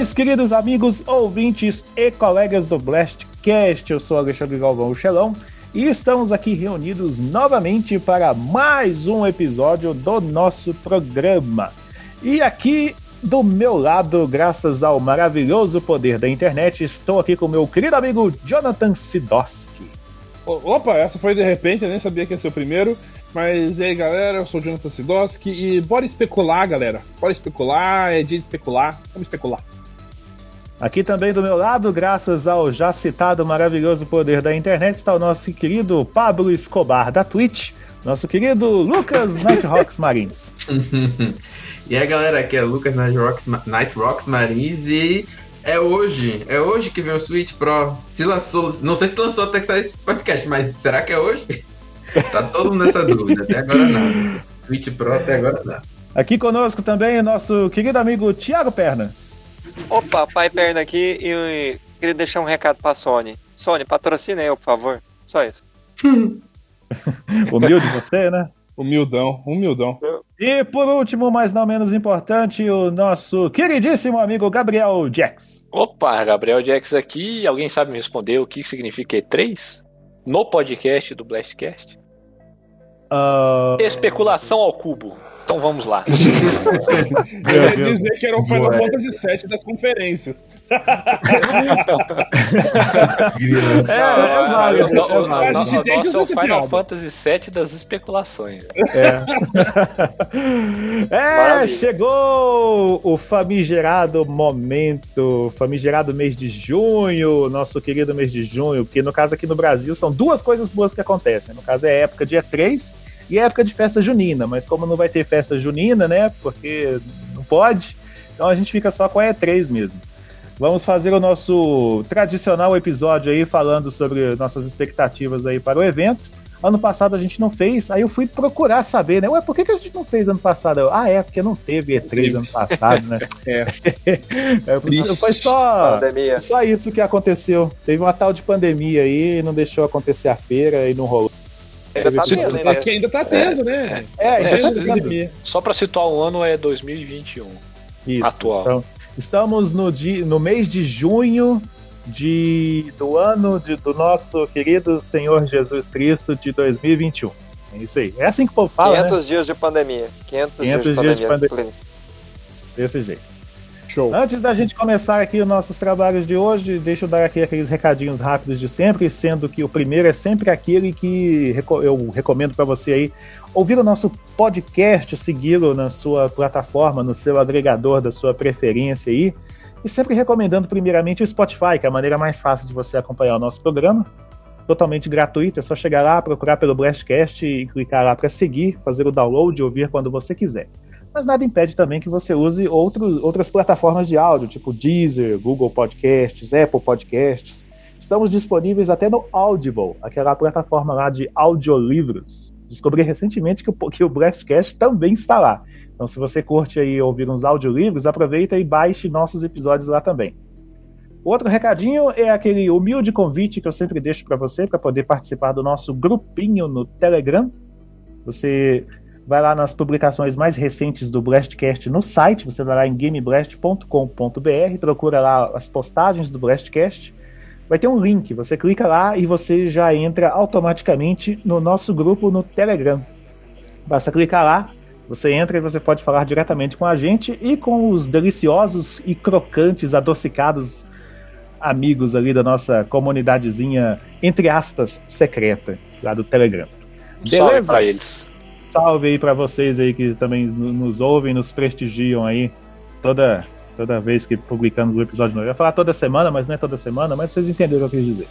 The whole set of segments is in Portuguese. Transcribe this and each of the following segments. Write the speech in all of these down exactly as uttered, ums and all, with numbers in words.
Saudações, queridos amigos, ouvintes e colegas do BlastCast. Eu sou Alexandre Galvão Chelão e estamos aqui reunidos novamente para mais um episódio do nosso programa. E aqui do meu lado, graças ao maravilhoso poder da internet, estou aqui com meu querido amigo Jonathan Sidoski. Opa, essa foi de repente, eu nem sabia que ia ser o primeiro. Mas e aí galera, eu sou o Jonathan Sidoski e bora especular, galera. Bora especular, é dia de especular, vamos especular. Aqui também do meu lado, graças ao já citado maravilhoso poder da internet, está o nosso querido Pablo Escobar da Twitch, nosso querido Lucas KnightRox Marins. E aí galera, aqui é Lucas KnightRox Marins e é hoje, é hoje que vem o Switch Pro. Se lançou, não sei se lançou até que saiu esse podcast, mas será que é hoje? Tá todo mundo nessa dúvida, até agora nada. Switch Pro até agora nada. Aqui conosco também o nosso querido amigo Thiago Perna. Opa, pai Perna aqui e queria deixar um recado pra Sony. Sony, patrocina eu, por favor. Só isso. Humilde você, né? Humildão, humildão. E por último, mas não menos importante, o nosso queridíssimo amigo Gabriel Jax. Opa, Gabriel Jax aqui. Alguém sabe me responder o que significa E três? No podcast do BlastCast? Uh... Especulação ao cubo. Então vamos lá. Eu ia dizer que era o Final Fantasy sete das conferências. O nosso é o Final Fantasy sete das especulações. É, é chegou o famigerado momento, famigerado mês de junho, nosso querido mês de junho, porque no caso aqui no Brasil são duas coisas boas que acontecem. No caso é época de E três e época de festa junina, mas como não vai ter festa junina, né, porque não pode, então a gente fica só com a E três mesmo. Vamos fazer o nosso tradicional episódio aí, falando sobre nossas expectativas aí para o evento. Ano passado a gente não fez, aí eu fui procurar saber, né? Ué, por que que a gente não fez ano passado? Eu, ah, é, porque não teve E três ano passado, né? É. É, foi só, só isso que aconteceu. Teve uma tal de pandemia aí, não deixou acontecer a feira e não rolou. Ainda tá tendo, né? Acho que ainda tá tendo, né? É, é, ainda é, tá tendo. Só para situar o ano, é dois mil e vinte e um, isso, atual. Então, estamos no, dia, no mês de junho de, do ano de, do nosso querido Senhor Jesus Cristo de dois mil e vinte e um. É isso aí. É assim que o povo fala, quinhentos, né? Dias de pandemia. quinhentos, quinhentos dias de pandemia. Desse jeito. Show. Antes da gente começar aqui os nossos trabalhos de hoje, deixa eu dar aqui aqueles recadinhos rápidos de sempre, sendo que o primeiro é sempre aquele que eu recomendo para você aí ouvir o nosso podcast, segui-lo na sua plataforma, no seu agregador da sua preferência aí, e sempre recomendando primeiramente o Spotify, que é a maneira mais fácil de você acompanhar o nosso programa, totalmente gratuito, é só chegar lá, procurar pelo BlastCast e clicar lá para seguir, fazer o download e ouvir quando você quiser. Mas nada impede também que você use outros, outras plataformas de áudio, tipo Deezer, Google Podcasts, Apple Podcasts. Estamos disponíveis até no Audible, aquela plataforma lá de audiolivros. Descobri recentemente que o, que o BlastCast também está lá. Então se você curte aí ouvir uns audiolivros, aproveita e baixe nossos episódios lá também. Outro recadinho é aquele humilde convite que eu sempre deixo para você, para poder participar do nosso grupinho no Telegram. Você vai lá nas publicações mais recentes do BlastCast no site, você vai lá em gameblast ponto com ponto b r, procura lá as postagens do BlastCast, vai ter um link, você clica lá e você já entra automaticamente no nosso grupo no Telegram. Basta clicar lá, você entra e você pode falar diretamente com a gente e com os deliciosos e crocantes, adocicados amigos ali da nossa comunidadezinha, entre aspas, secreta, lá do Telegram. Beleza? Salve pra eles. Salve aí pra vocês aí que também nos ouvem, nos prestigiam aí toda, toda vez que publicamos o episódio novo. Eu ia falar toda semana, mas não é toda semana, mas vocês entenderam o que eu quis dizer.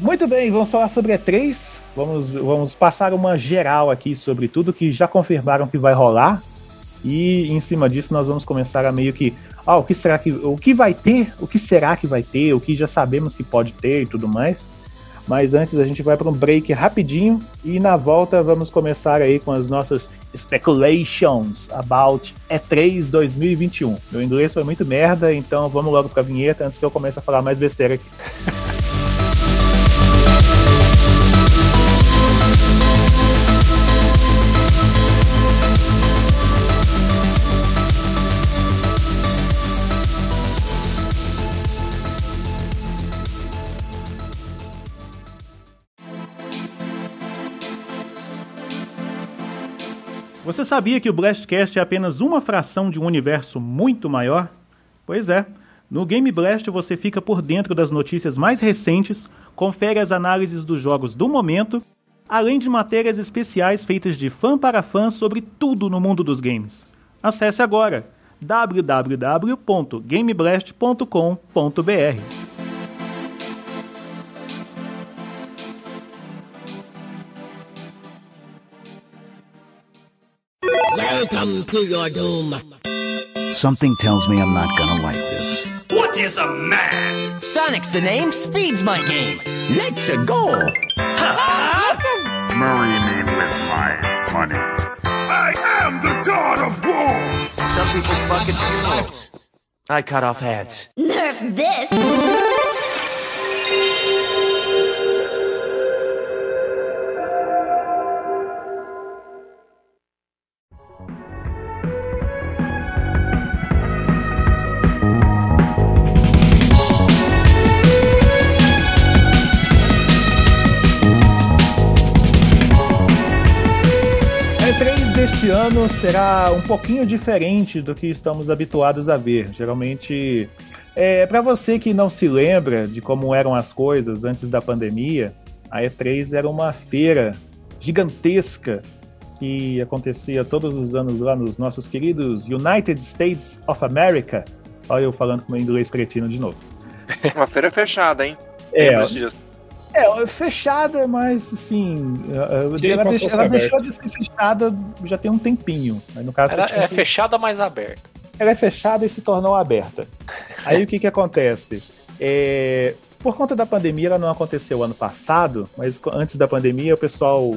Muito bem, vamos falar sobre E três, vamos, vamos passar uma geral aqui sobre tudo que já confirmaram que vai rolar e em cima disso nós vamos começar a meio que, ah, o que será que, o que vai ter, o que será que vai ter, o que já sabemos que pode ter e tudo mais. Mas antes a gente vai para um break rapidinho e na volta vamos começar aí com as nossas speculations about E três dois mil e vinte e um. Meu inglês foi muito merda, então vamos logo para a vinheta antes que eu comece a falar mais besteira aqui. Você sabia que o BlastCast é apenas uma fração de um universo muito maior? Pois é, no Game Blast você fica por dentro das notícias mais recentes, confere as análises dos jogos do momento, além de matérias especiais feitas de fã para fã sobre tudo no mundo dos games. Acesse agora w w w ponto game blast ponto com ponto b r. Welcome to your doom. Something tells me I'm not gonna like this. What is a man? Sonic's the name, speed's my game. Let's go! Marry me with my money. I am the god of war! Some people fucking humans. I cut off heads. Nerf this! Este ano será um pouquinho diferente do que estamos habituados a ver. Geralmente, é, para você que não se lembra de como eram as coisas antes da pandemia, a E três era uma feira gigantesca que acontecia todos os anos lá nos nossos queridos United States of America. Olha eu falando com meu inglês cretino de novo. É uma feira fechada, hein? É, É, fechada, mas assim, ela, deixa, ela deixou de ser fechada já tem um tempinho. Aí, no caso, ela é que... fechada, mas aberta. Ela é fechada e se tornou aberta. Aí o que que acontece? É... Por conta da pandemia, ela não aconteceu ano passado, mas antes da pandemia o pessoal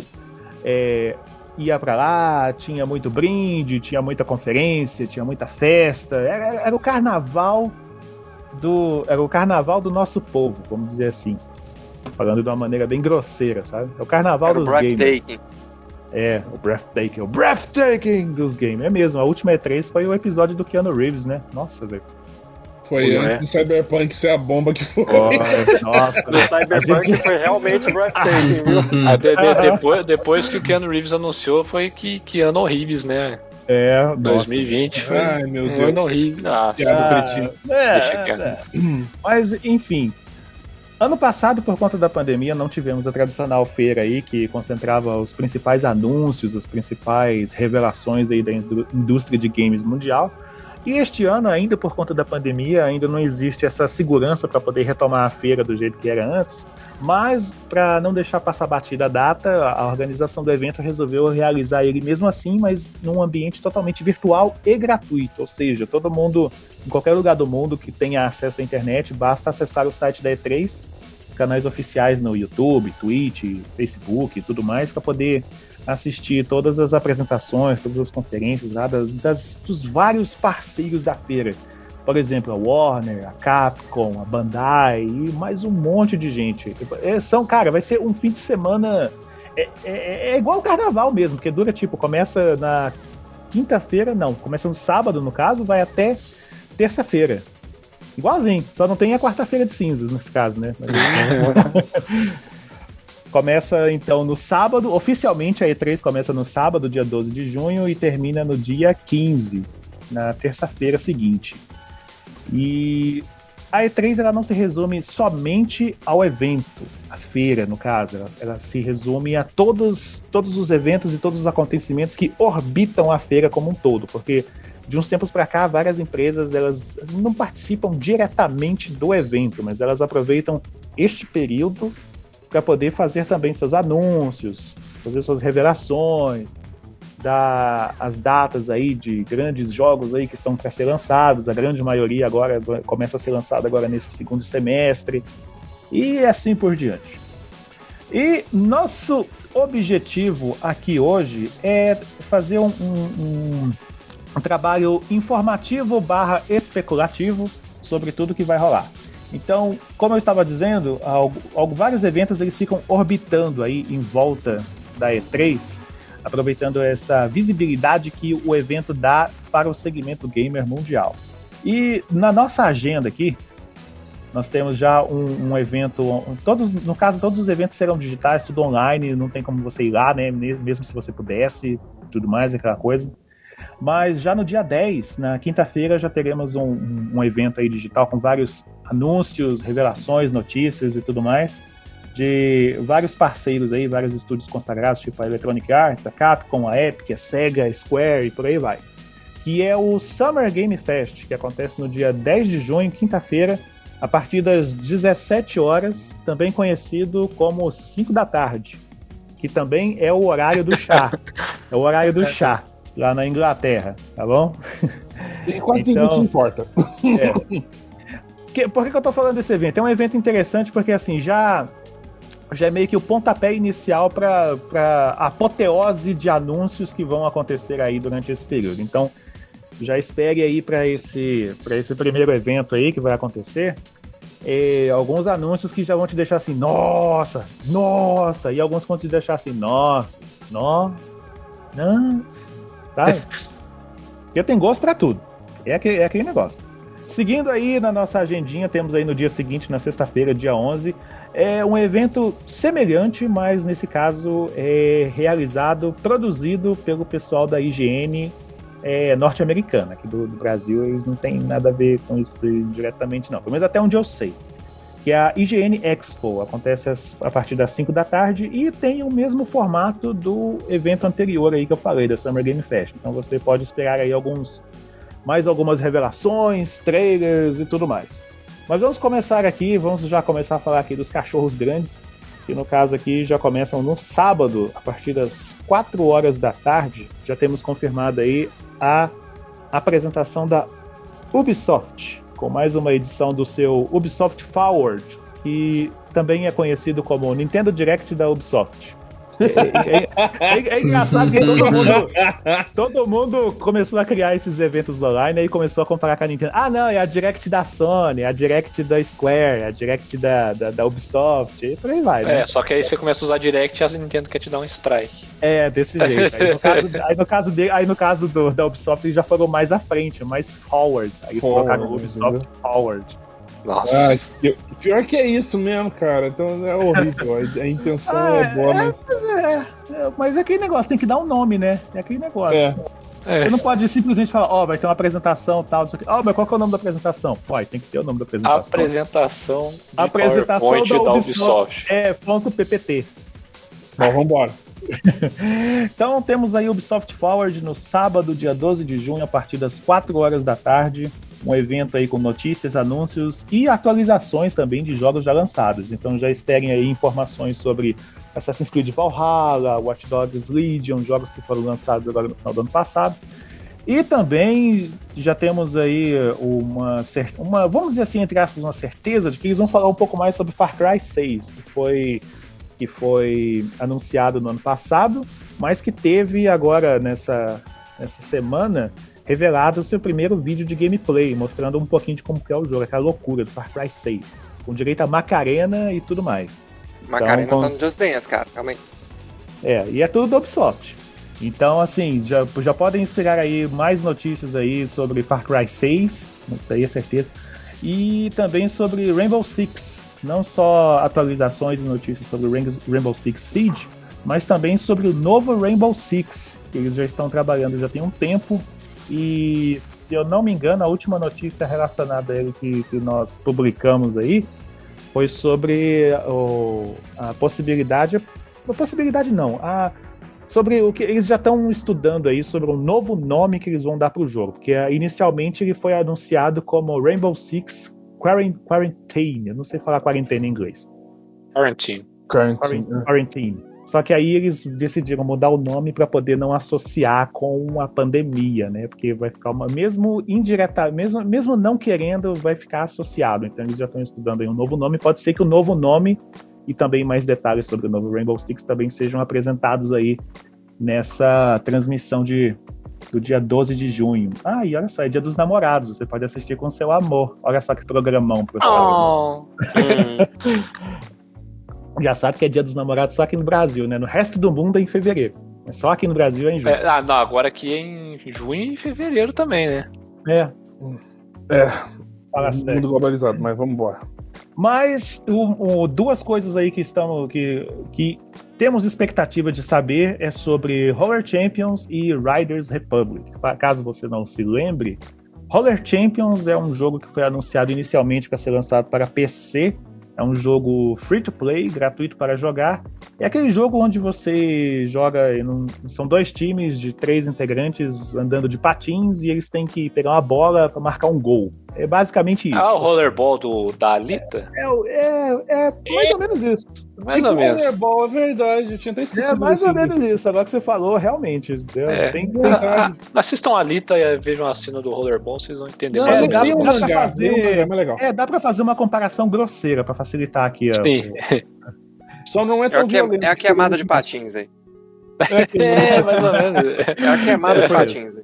é... ia pra lá, tinha muito brinde, tinha muita conferência, tinha muita festa, era, era o carnaval do... era o carnaval do nosso povo, vamos dizer assim. Falando de uma maneira bem grosseira, sabe? É o carnaval dos games. É, o breathtaking. O breathtaking dos games. É mesmo, a última E três foi o episódio do Keanu Reeves, né? Nossa, velho. Foi antes do Cyberpunk ser a bomba que foi. Oh, nossa, o Cyberpunk gente... foi realmente breathtaking, viu? Ah, de, de, depois, depois que o Keanu Reeves anunciou, foi que Keanu Reeves, né? É, dois mil e vinte nossa. Foi. Ai, meu Deus. Keanu Reeves. Nossa, ah, é, deixa quieto. É. Mas, enfim. Ano passado, por conta da pandemia, não tivemos a tradicional feira aí que concentrava os principais anúncios, as principais revelações aí da indústria de games mundial. E este ano, ainda por conta da pandemia, ainda não existe essa segurança para poder retomar a feira do jeito que era antes. Mas, para não deixar passar batida a data, a organização do evento resolveu realizar ele mesmo assim, mas num ambiente totalmente virtual e gratuito. Ou seja, todo mundo, em qualquer lugar do mundo que tenha acesso à internet, basta acessar o site da E três, canais oficiais no YouTube, Twitch, Facebook e tudo mais, para poder assistir todas as apresentações, todas as conferências lá das, das, dos vários parceiros da feira. Por exemplo, a Warner, a Capcom, a Bandai e mais um monte de gente. É, são, cara, vai ser um fim de semana... É, é, é igual o carnaval mesmo, porque dura, tipo, começa na quinta-feira, não, começa no sábado, no caso, vai até terça-feira. Igualzinho, só não tem a quarta-feira de cinzas, nesse caso, né? Mas... Começa, então, no sábado, oficialmente a E três começa no sábado, dia doze de junho, e termina no dia quinze, na terça-feira seguinte. E a E três ela não se resume somente ao evento, a feira, no caso, ela, ela se resume a todos, todos os eventos e todos os acontecimentos que orbitam a feira como um todo, porque de uns tempos para cá, várias empresas elas não participam diretamente do evento, mas elas aproveitam este período para poder fazer também seus anúncios, fazer suas revelações, dar as datas aí de grandes jogos aí que estão para ser lançados, a grande maioria agora começa a ser lançada agora nesse segundo semestre, e assim por diante. E nosso objetivo aqui hoje é fazer um, um, um trabalho informativo barra especulativo sobre tudo que vai rolar. Então, como eu estava dizendo, vários eventos eles ficam orbitando aí em volta da E três, aproveitando essa visibilidade que o evento dá para o segmento gamer mundial. E na nossa agenda aqui, Nós temos já um, um evento, um, todos, no caso, todos os eventos serão digitais, tudo online, não tem como você ir lá, né? Mesmo se você pudesse, tudo mais, aquela coisa. Mas já no dia dez, na quinta-feira, já teremos um, um evento aí digital com vários anúncios, revelações, notícias e tudo mais, de vários parceiros aí, vários estúdios consagrados, tipo a Electronic Arts, a Capcom, a Epic, a Sega, a Square e por aí vai. Que é o Summer Game Fest, que acontece no dia dez de junho, quinta-feira, a partir das dezessete horas, também conhecido como cinco da tarde, que também é o horário do chá. É o horário do chá, lá na Inglaterra, tá bom? E quase então, ninguém se importa. É. Que, por que, que eu tô falando desse evento? É um evento interessante porque, assim, já... já é meio que o pontapé inicial para a apoteose de anúncios que vão acontecer aí durante esse período. Então, já espere aí para esse, para esse primeiro evento aí que vai acontecer, é, alguns anúncios que já vão te deixar assim, nossa, nossa, e alguns vão te deixar assim, nossa, nossa, nossa, tá? Porque tem gosto para tudo, é aquele, é aquele negócio. Seguindo aí na nossa agendinha, temos aí no dia seguinte, na sexta-feira, dia onze, é um evento semelhante, mas nesse caso é realizado, produzido pelo pessoal da I G N é, norte-americana, aqui do, do Brasil eles não tem nada a ver com isso diretamente não, pelo menos até onde eu sei, que é a I G N Expo, acontece as, a partir das cinco da tarde e tem o mesmo formato do evento anterior aí que eu falei, da Summer Game Fest, então você pode esperar aí alguns... mais algumas revelações, trailers e tudo mais. Mas vamos começar aqui, vamos já começar a falar aqui dos cachorros grandes, que no caso aqui já começam no sábado, a partir das quatro horas da tarde, já temos confirmado aí a apresentação da Ubisoft, com mais uma edição do seu Ubisoft Forward, que também é conhecido como Nintendo Direct da Ubisoft. É, é, é, é engraçado que todo mundo, todo mundo começou a criar esses eventos online e começou a comparar com a Nintendo. Ah, não, é a Direct da Sony, é a Direct da Square, é a Direct da, da, da Ubisoft, e por aí vai, né? É, só que aí você começa a usar Direct e a Nintendo quer te dar um strike. É, desse jeito. Aí no caso, aí no caso, de, aí no caso do, da Ubisoft eles já foram mais à frente, mais forward. Aí eles forward, colocaram o Ubisoft Forward. Nossa. Ah, pior que é isso mesmo, cara. Então é horrível. A intenção ah, é boa, é, mas... Mas, é, é, mas é aquele negócio, tem que dar um nome, né? É aquele negócio. É. É. Você não pode simplesmente falar, ó, oh, vai ter uma apresentação tal, isso aqui. Ó, oh, mas qual que é o nome da apresentação? Pô, tem que ter o nome da apresentação. Apresentação. Apresentação da Ubisoft. É, ponto P P T. Bom, vamos embora. Então temos aí o Ubisoft Forward no sábado, dia doze de junho, a partir das quatro horas da tarde. Um evento aí com notícias, anúncios e atualizações também de jogos já lançados. Então já esperem aí informações sobre Assassin's Creed Valhalla, Watch Dogs Legion, jogos que foram lançados agora no final do ano passado. E também já temos aí uma, uma vamos dizer assim, entre aspas, uma certeza de que eles vão falar um pouco mais sobre Far Cry seis, que foi, que foi anunciado no ano passado, mas que teve agora nessa, nessa semana... revelado o seu primeiro vídeo de gameplay, mostrando um pouquinho de como que é o jogo, aquela loucura do Far Cry seis, com direito a Macarena e tudo mais. Macarena então, com... tá no Just Dance, cara, calma aí. É, e é tudo do Ubisoft. Então, assim, já, já podem esperar aí mais notícias aí sobre Far Cry seis, isso aí é certeza, e também sobre Rainbow Six, não só atualizações e notícias sobre Rainbow Six Siege, mas também sobre o novo Rainbow Six, que eles já estão trabalhando já tem um tempo. E, se eu não me engano, a última notícia relacionada a ele que, que nós publicamos aí foi sobre o, a possibilidade... A possibilidade não, a, sobre o que eles já estão estudando aí, sobre o novo nome que eles vão dar para o jogo. Porque inicialmente ele foi anunciado como Rainbow Six Quarantine. Eu não sei falar quarentena em inglês. Quarantine. Quarantine. Quarantine. Só que aí eles decidiram mudar o nome para poder não associar com a pandemia, né? Porque vai ficar uma... Mesmo indireta, mesmo, mesmo não querendo, vai ficar associado. Então eles já estão estudando aí um novo nome. Pode ser que o novo nome e também mais detalhes sobre o novo Rainbow Six também sejam apresentados aí nessa transmissão de, do dia doze de junho. Ah, e olha só, é dia dos namorados. Você pode assistir com seu amor. Olha só que programão pro oh. seu Engraçado que é dia dos namorados só aqui no Brasil, né? No resto do mundo é em fevereiro. Mas só aqui no Brasil é em junho. É, ah, não, agora aqui é em junho e fevereiro também, né? É. É. Fala sério. Mundo globalizado, mas vamos embora. Mas o, o, duas coisas aí que estamos que, que temos expectativa de saber é sobre Roller Champions e Riders Republic. Caso você não se lembre, Roller Champions é um jogo que foi anunciado inicialmente para ser lançado para P C. É um jogo free-to-play, gratuito para jogar. É aquele jogo onde você joga... Num, são dois times de três integrantes andando de patins e eles têm que pegar uma bola para marcar um gol. É basicamente isso. Ah, o rollerball do, da Alita? É, é, é, é mais é, ou menos isso. Mais ou menos. Rollerball, é verdade. Eu tinha até esquecido. É mais ou menos isso. Agora que você falou, realmente. É. Tem que... a, a, assistam a Alita e vejam a cena do rollerball, vocês vão entender. Não, mais é, ou dá, ou dá pra fazer, um legal. É, dá pra fazer uma comparação grosseira pra facilitar aqui. Ó, sim. O... Só não é tão violento. É a queimada de patins aí. É, mais ou menos. É a queimada de patins aí.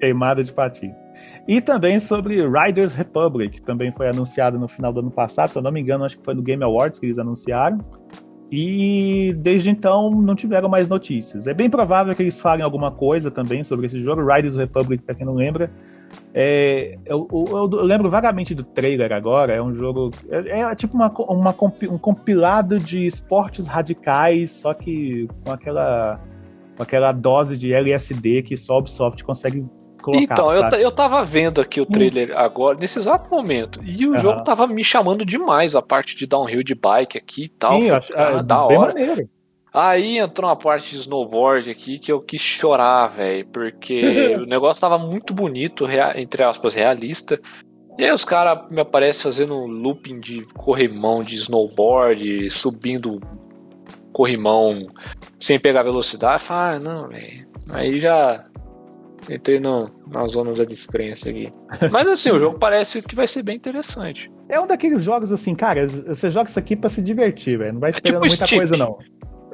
Queimada de patins. E também sobre Riders Republic, que também foi anunciado no final do ano passado, se eu não me engano, acho que foi no Game Awards que eles anunciaram. E desde então não tiveram mais notícias. É bem provável que eles falem alguma coisa também sobre esse jogo. Riders Republic, para quem não lembra, é, eu, eu, eu lembro vagamente do trailer agora. É um jogo, é, é tipo uma, uma, um compilado de esportes radicais, só que com aquela, com aquela dose de L S D que só a Ubisoft consegue... Colocar, então, tá? eu, t- eu tava vendo aqui o trailer uhum. agora, nesse exato momento, e o uhum. jogo tava me chamando demais, a parte de downhill de bike aqui e tal. Sim, foi, cara, é, da bem hora. Maneiro. Aí entrou uma parte de snowboard aqui que eu quis chorar, velho, porque o negócio tava muito bonito, rea- entre aspas, realista. E aí os caras me aparecem fazendo um looping de corrimão, de snowboard, subindo corrimão sem pegar velocidade. Eu falo, ah, não, velho. Aí já... Entrei no, na zona da descrença aqui. Mas assim, o jogo parece que vai ser bem interessante. É um daqueles jogos assim, cara, você joga isso aqui pra se divertir, velho. Não vai esperando é tipo muita Steep. Coisa, não.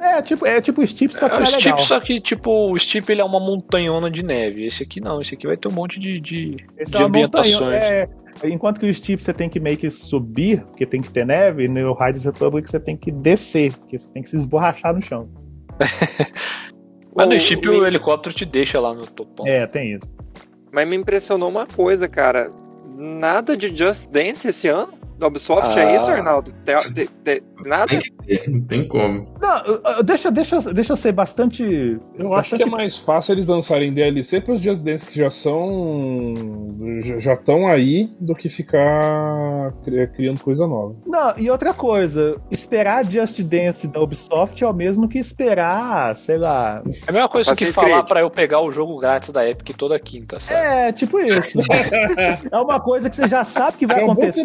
É tipo, é tipo o Steep, só que é, é o Steep, legal. Só que, tipo, o Steep ele é uma montanhona de neve. Esse aqui não, esse aqui vai ter um monte de, de, de é ambientações. É, enquanto que o Steep você tem que meio que subir, porque tem que ter neve, e no Riders Republic você tem que descer, porque você tem que se esborrachar no chão. Mas no Steep o, o helicóptero te deixa lá no topão. É, tem isso. Mas me impressionou uma coisa, cara. Nada de Just Dance esse ano? Da Ubisoft ah. é isso, Arnaldo? Te, te, te, nada? Tem que ter, não tem como. Não, deixa, deixa, deixa eu ser bastante... Eu bastante... acho que é mais fácil eles lançarem D L C para os Just Dance que já são... Já estão aí do que ficar criando coisa nova. Não, e outra coisa, esperar Just Dance da Ubisoft é o mesmo que esperar, sei lá... É a mesma coisa que falar para eu pegar o jogo grátis da Epic toda quinta, sabe? É, tipo isso. É uma coisa que você já sabe que vai é um acontecer.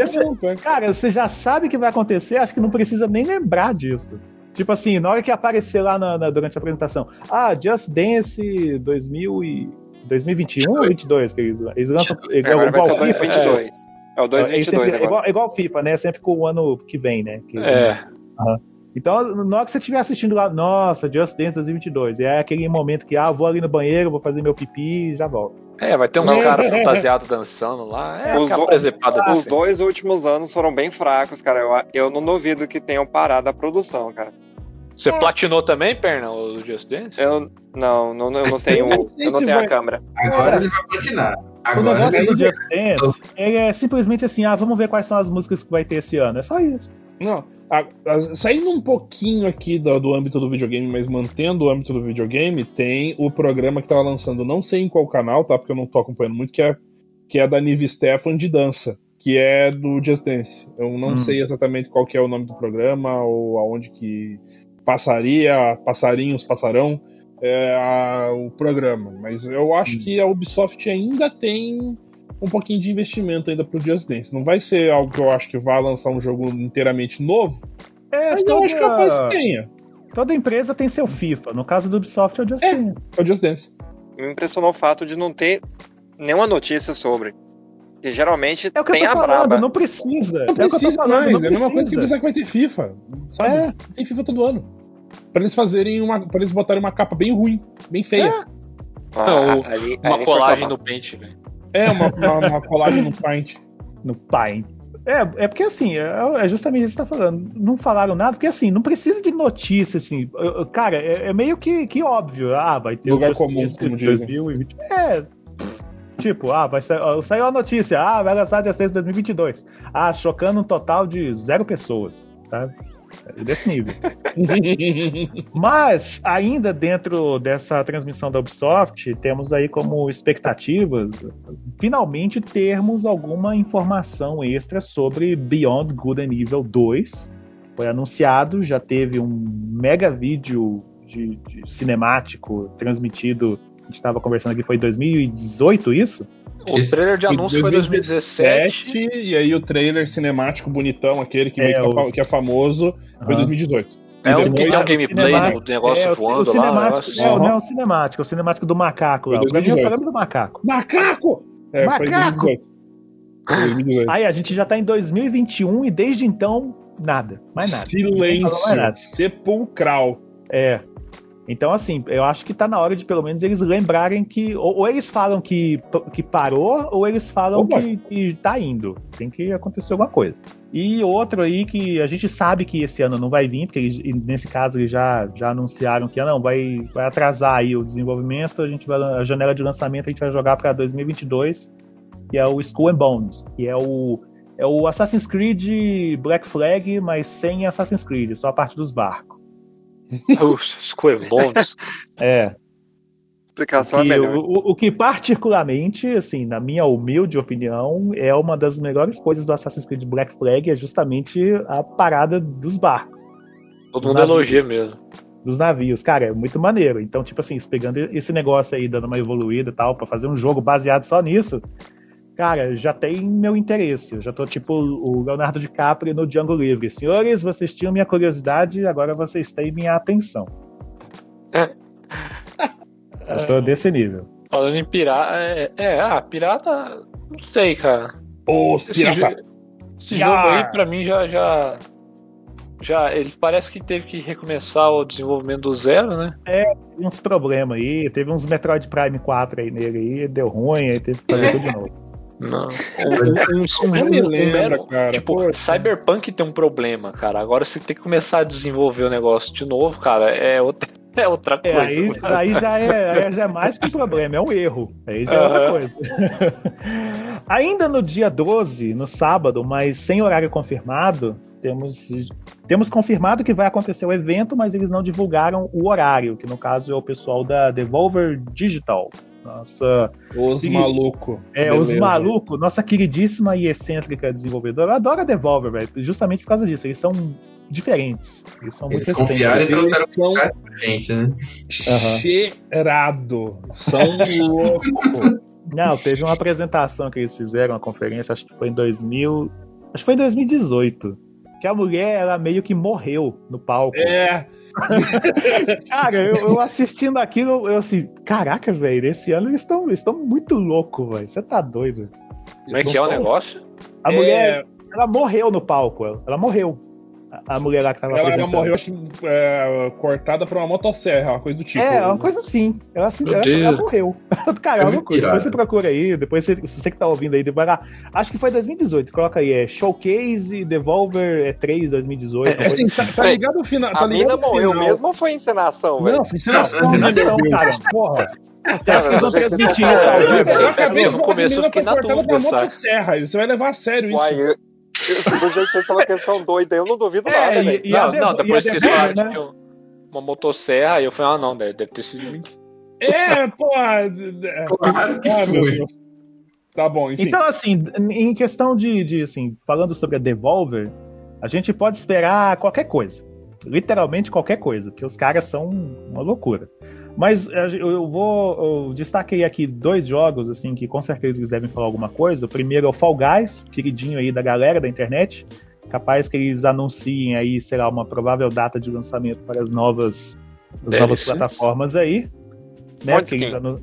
Cara, você já sabe o que vai acontecer, acho que não precisa nem lembrar disso. Tipo assim, na hora que aparecer lá na, na, durante a apresentação, ah, Just Dance dois mil e vinte e um ou vinte e dois, que eles, eles lançam é, igual, igual o FIFA. dois mil e vinte e dois. É, é o dois mil e vinte e dois sempre, agora. É igual o FIFA, né? Sempre com o ano que vem, né? Que, é. Uh-huh. Então, na hora que você estiver assistindo lá, nossa, Just Dance dois mil e vinte e dois, é aquele momento que, ah, vou ali no banheiro, vou fazer meu pipi e já volto. É, vai ter uns caras fantasiados dançando lá. É, os do... de os dois últimos anos foram bem fracos, cara. Eu, eu não duvido que tenham parado a produção, cara. Você é. platinou também, Perna, o Just Dance? Eu não, não, eu não tenho, eu não tenho a câmera. Agora ele vai platinar. Agora o negócio do Just Dance é simplesmente assim, ah, vamos ver quais são as músicas que vai ter esse ano. É só isso. Não. A, a, saindo um pouquinho aqui do, do âmbito do videogame, mas mantendo o âmbito do videogame, tem o programa que tava lançando, não sei em qual canal, tá? Porque eu não tô acompanhando muito, que é, que é da Nive Stefan de dança, que é do Just Dance. Eu não hum. sei exatamente qual que é o nome do programa, ou aonde que passaria, passarinhos passarão é, a, o programa. Mas eu acho hum. que a Ubisoft ainda tem... um pouquinho de investimento ainda pro Just Dance. Não vai ser algo que eu acho que vai lançar um jogo inteiramente novo, é, mas toda... eu acho que capaz que tenha. Toda empresa tem seu FIFA. No caso do Ubisoft é o Just é, Dance. É o Just Dance. Me impressionou o fato de não ter nenhuma notícia sobre. Que geralmente é o que tem eu tô a falando, braba. Não precisa. Não precisa, é o que eu tô falando, mais. Não precisa. É a mesma coisa que pensar que vai ter FIFA. Sabe? É. Tem FIFA todo ano. Pra eles fazerem uma. Pra eles botarem uma capa bem ruim, bem feia. É. Ah, então, ali, uma ali colagem no Paint, velho. É, uma, uma, uma colagem no Paint. No Paint. É, é porque assim, é justamente isso que você tá falando. Não falaram nada, porque assim, não precisa de notícia, assim. Cara, é, é meio que, que óbvio. Ah, vai ter lugar comum, como dizem. É, Tipo, ah, vai sair, saiu a notícia, ah, vai lançar dia seis de dois mil e vinte e dois. Ah, chocando um total de zero pessoas, sabe? Desse nível. Mas, ainda dentro dessa transmissão da Ubisoft, temos aí como expectativas, finalmente termos alguma informação extra sobre Beyond Good and Evil dois. Foi anunciado, já teve um mega vídeo de, de cinemático transmitido, a gente estava conversando aqui, foi em dois mil e dezoito isso? O Esse trailer de anúncio foi em dois mil e dezessete. E aí o trailer cinemático bonitão, aquele que, é, meio que, o... que é famoso, foi em uhum. dois mil e dezoito. É, é, um, é um gameplay, né, do negócio é, voando o lá. Não, não é o cinemático, é o cinemático do macaco. Pra mim, eu só lembro do macaco. Macaco! É, macaco! dois mil e dezoito. Aí a gente já tá em dois mil e vinte e um e desde então, nada. Mais nada. Silêncio. Mais nada. Sepulcral. É. Então, assim, eu acho que tá na hora de, pelo menos, eles lembrarem que... Ou, ou eles falam que, que parou, ou eles falam Opa. que, que tá indo. Tem que acontecer alguma coisa. E outro aí que a gente sabe que esse ano não vai vir, porque eles, nesse caso eles já, já anunciaram que não, vai, vai atrasar aí o desenvolvimento, a, gente vai, a janela de lançamento a gente vai jogar pra dois mil e vinte e dois, que é o Skull and Bones, que é o, é o Assassin's Creed Black Flag, mas sem Assassin's Creed, só a parte dos barcos. Square Bones. É. Explicação é melhor. O, o que, particularmente, assim, na minha humilde opinião, é uma das melhores coisas do Assassin's Creed Black Flag, é justamente a parada dos barcos. Todo mundo elogia mesmo. Dos navios. Cara, é muito maneiro. Então, tipo assim, pegando esse negócio aí, dando uma evoluída e tal, pra fazer um jogo baseado só nisso, cara, já tem meu interesse. Eu já tô tipo o Leonardo DiCaprio no Django Livre. Senhores, vocês tinham minha curiosidade, agora vocês têm minha atenção. Eu tô desse nível. Falando em pirata... É, é, ah, pirata... Não sei, cara. Ô, esse pirata! Jo- esse jogo aí, pra mim, já, já... Já... Ele parece que teve que recomeçar o desenvolvimento do zero, né? É, teve uns problemas aí. Teve uns Metroid Prime quatro aí nele aí. Deu ruim, aí teve que fazer tudo de novo. Não, um, um, um, um, me lembra, um, cara. Tipo, Poxa. Cyberpunk tem um problema, cara. Agora você tem que começar a desenvolver o negócio de novo, cara. É outra, é outra coisa. É, aí, aí, já é, aí já é mais que um problema, é um erro. Aí já é outra uhum. coisa. Ainda no dia doze, no sábado, mas sem horário confirmado, temos, temos confirmado que vai acontecer o evento, mas eles não divulgaram o horário, que no caso é o pessoal da Devolver Digital. Nossa, os querid... malucos. É, beleza. Os malucos, nossa queridíssima e excêntrica desenvolvedora. Eu adoro a Devolver, velho, justamente por causa disso. Eles são diferentes. Eles são eles muito confiaram e trouxeram eles são... pra gente, né? Uhum. Cheirado. São loucos. Não, teve uma apresentação que eles fizeram, uma conferência, acho que foi em dois mil. Acho que foi em dois mil e dezoito. Que a mulher, ela meio que morreu no palco. É. Cara, eu, eu assistindo aquilo, eu assim, caraca, velho, esse ano eles estão eles estão muito loucos, velho. Você tá doido. Como é que é o negócio? A é... mulher, ela morreu no palco, ela, ela morreu. A, a mulher lá que tava apresentando. Ela morreu, acho que é, cortada por uma motosserra, uma coisa do tipo. É, uma coisa assim. Ela, assim, ela, ela morreu. Cara, é uma coisa. Depois você procura aí, depois você, você que tá ouvindo aí, depois, ah, acho que foi dois mil e dezoito, coloca aí, é Showcase, Devolver, é três, dois mil e dezoito. É, assim, assim. Tá, tá ligado o final. Tá a mina morreu final. Mesmo ou foi encenação, velho? Não, foi encenação, não, encenação cara, porra. Você acha que eles vão transmitir isso ao vivo? Eu acabei no começo, eu fiquei na dúvida, sabe? Você vai levar a sério isso. Do jeito que vocês falam que eles são doidos, eu não duvido nada, velho. É, não, não, depois vocês falaram né? de um, uma motosserra, aí eu falei, ah, não, deve, deve ter sido muito. É, pô! Claro que ah, foi. Tá bom, enfim. Então, assim, em questão de, de, assim, falando sobre a Devolver, a gente pode esperar qualquer coisa. Literalmente qualquer coisa, porque os caras são uma loucura. Mas eu vou. Eu destaquei aqui dois jogos, assim, que com certeza eles devem falar alguma coisa. O primeiro é o Fall Guys, queridinho aí da galera da internet. Capaz que eles anunciem aí, sei lá, uma provável data de lançamento para as novas, as novas plataformas aí. Né? Que eles anun...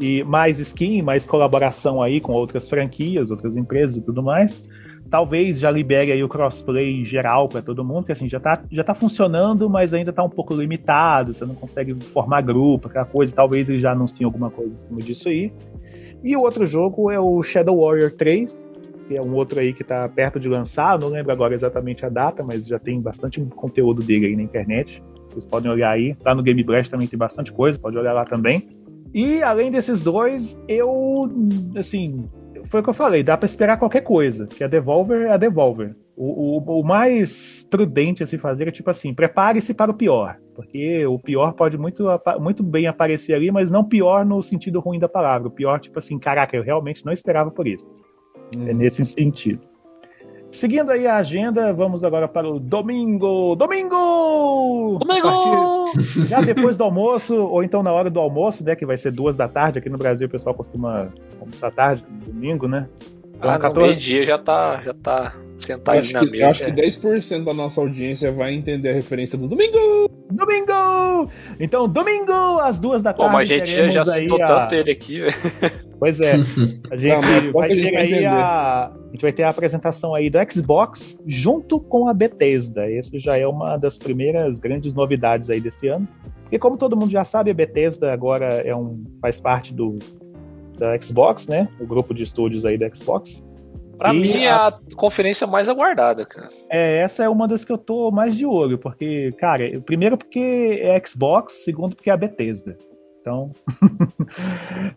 E mais skin, mais colaboração aí com outras franquias, outras empresas e tudo mais. Talvez já libere aí o crossplay geral para todo mundo, que assim, já tá, já tá funcionando, mas ainda tá um pouco limitado, você não consegue formar grupo, aquela coisa, talvez eles já anunciem alguma coisa como disso aí. E o outro jogo é o Shadow Warrior três, que é um outro aí que tá perto de lançar, eu não lembro agora exatamente a data, mas já tem bastante conteúdo dele aí na internet, vocês podem olhar aí, lá no Game Blast também tem bastante coisa, pode olhar lá também. E além desses dois, eu, assim, foi o que eu falei, dá pra esperar qualquer coisa, que a Devolver é a Devolver. O, o, o mais prudente a se fazer é tipo assim, prepare-se para o pior, porque o pior pode muito, muito bem aparecer ali, mas não pior no sentido ruim da palavra, o pior tipo assim, caraca, eu realmente não esperava por isso. Hum. É nesse sentido. Seguindo aí a agenda, vamos agora para o domingo. Domingo! Domingo! Partir, já depois do almoço, ou então na hora do almoço, né, que vai ser duas da tarde, aqui no Brasil o pessoal costuma almoçar tarde, domingo, né? Então, ah, quatorze... no meio-dia já tá, já tá sentado na mesa. Acho que dez por cento da nossa audiência vai entender a referência do domingo! Domingo! Então, domingo, às duas da tarde. Pô, mas a gente já citou a... tanto ele aqui, velho. Pois é. A gente não, vai ter gente aí vai a... a... gente vai ter a apresentação aí do Xbox junto com a Bethesda. Essa já é uma das primeiras grandes novidades aí desse ano. E como todo mundo já sabe, a Bethesda agora é um... faz parte do... da Xbox, né? O grupo de estúdios aí da Xbox. Pra e mim é a... a conferência mais aguardada, cara. É, essa é uma das que eu tô mais de olho, porque, cara, primeiro porque é Xbox, segundo porque é a Bethesda. Então,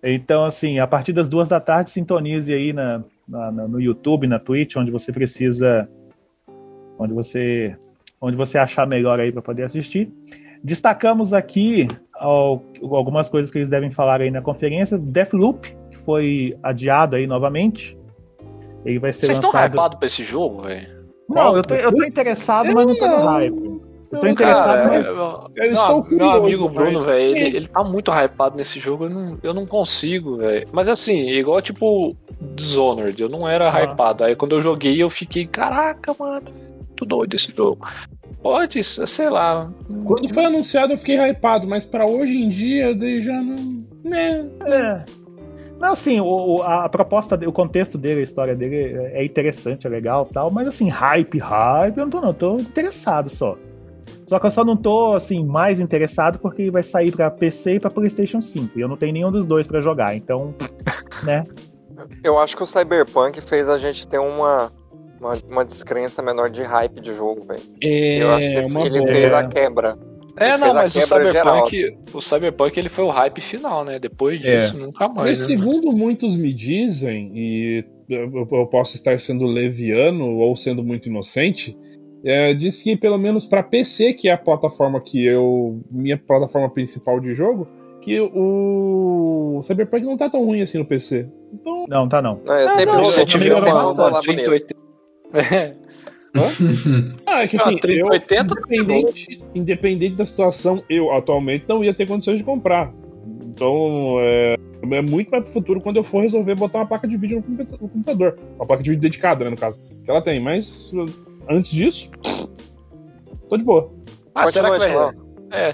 então assim, a partir das duas da tarde, sintonize aí na, na, no YouTube, na Twitch, onde você precisa, onde você, onde você achar melhor aí pra poder assistir. Destacamos aqui algumas coisas que eles devem falar aí na conferência. Deathloop, que foi adiado aí novamente. Ele vai ser Vocês lançado... estão hypados pra esse jogo, velho? Não, eu tô, eu tô interessado, eu mas não tô no hype. Eu tô interessado, cara, mas... Eu não, curioso, meu amigo Bruno, velho, ele, ele tá muito hypado nesse jogo. Eu não, eu não consigo, velho. Mas assim, igual tipo Dishonored, eu não era ah. hypado. Aí quando eu joguei, eu fiquei, caraca, mano, muito doido esse jogo. Pode, sei lá. Quando foi anunciado eu fiquei hypado, mas pra hoje em dia eu já não... Né? É. Não, assim, o, a proposta, o contexto dele, a história dele é interessante, é legal e tal, mas assim, hype, hype, eu não tô não, eu tô interessado só. Só que eu só não tô, assim, mais interessado porque ele vai sair pra P C e pra PlayStation cinco, e eu não tenho nenhum dos dois pra jogar, então, né? Eu acho que o Cyberpunk fez a gente ter uma... Uma, uma descrença menor de hype de jogo, velho. É, eu acho que ele, ele fez a quebra. É, ele não, mas o Cyberpunk, o Cyberpunk ele foi o hype final, né? Depois disso, é. nunca mais. Mas né, segundo mano? muitos me dizem, e eu, eu posso estar sendo leviano ou sendo muito inocente, é, diz que pelo menos pra P C, que é a plataforma que eu... minha plataforma principal de jogo, que o Cyberpunk não tá tão ruim assim no P C. Então... Não, tá não. É, sempre não, você tiver uma trinta e oitenta. É. Ah, é que assim, não, trinta, oitenta, eu, independente, independente da situação, eu atualmente não ia ter condições de comprar. Então é, é muito mais pro futuro quando eu for resolver botar uma placa de vídeo no computador. Uma placa de vídeo dedicada, né, no caso. Que ela tem, mas antes disso, tô de boa. Ah, pode será que vai lá? É,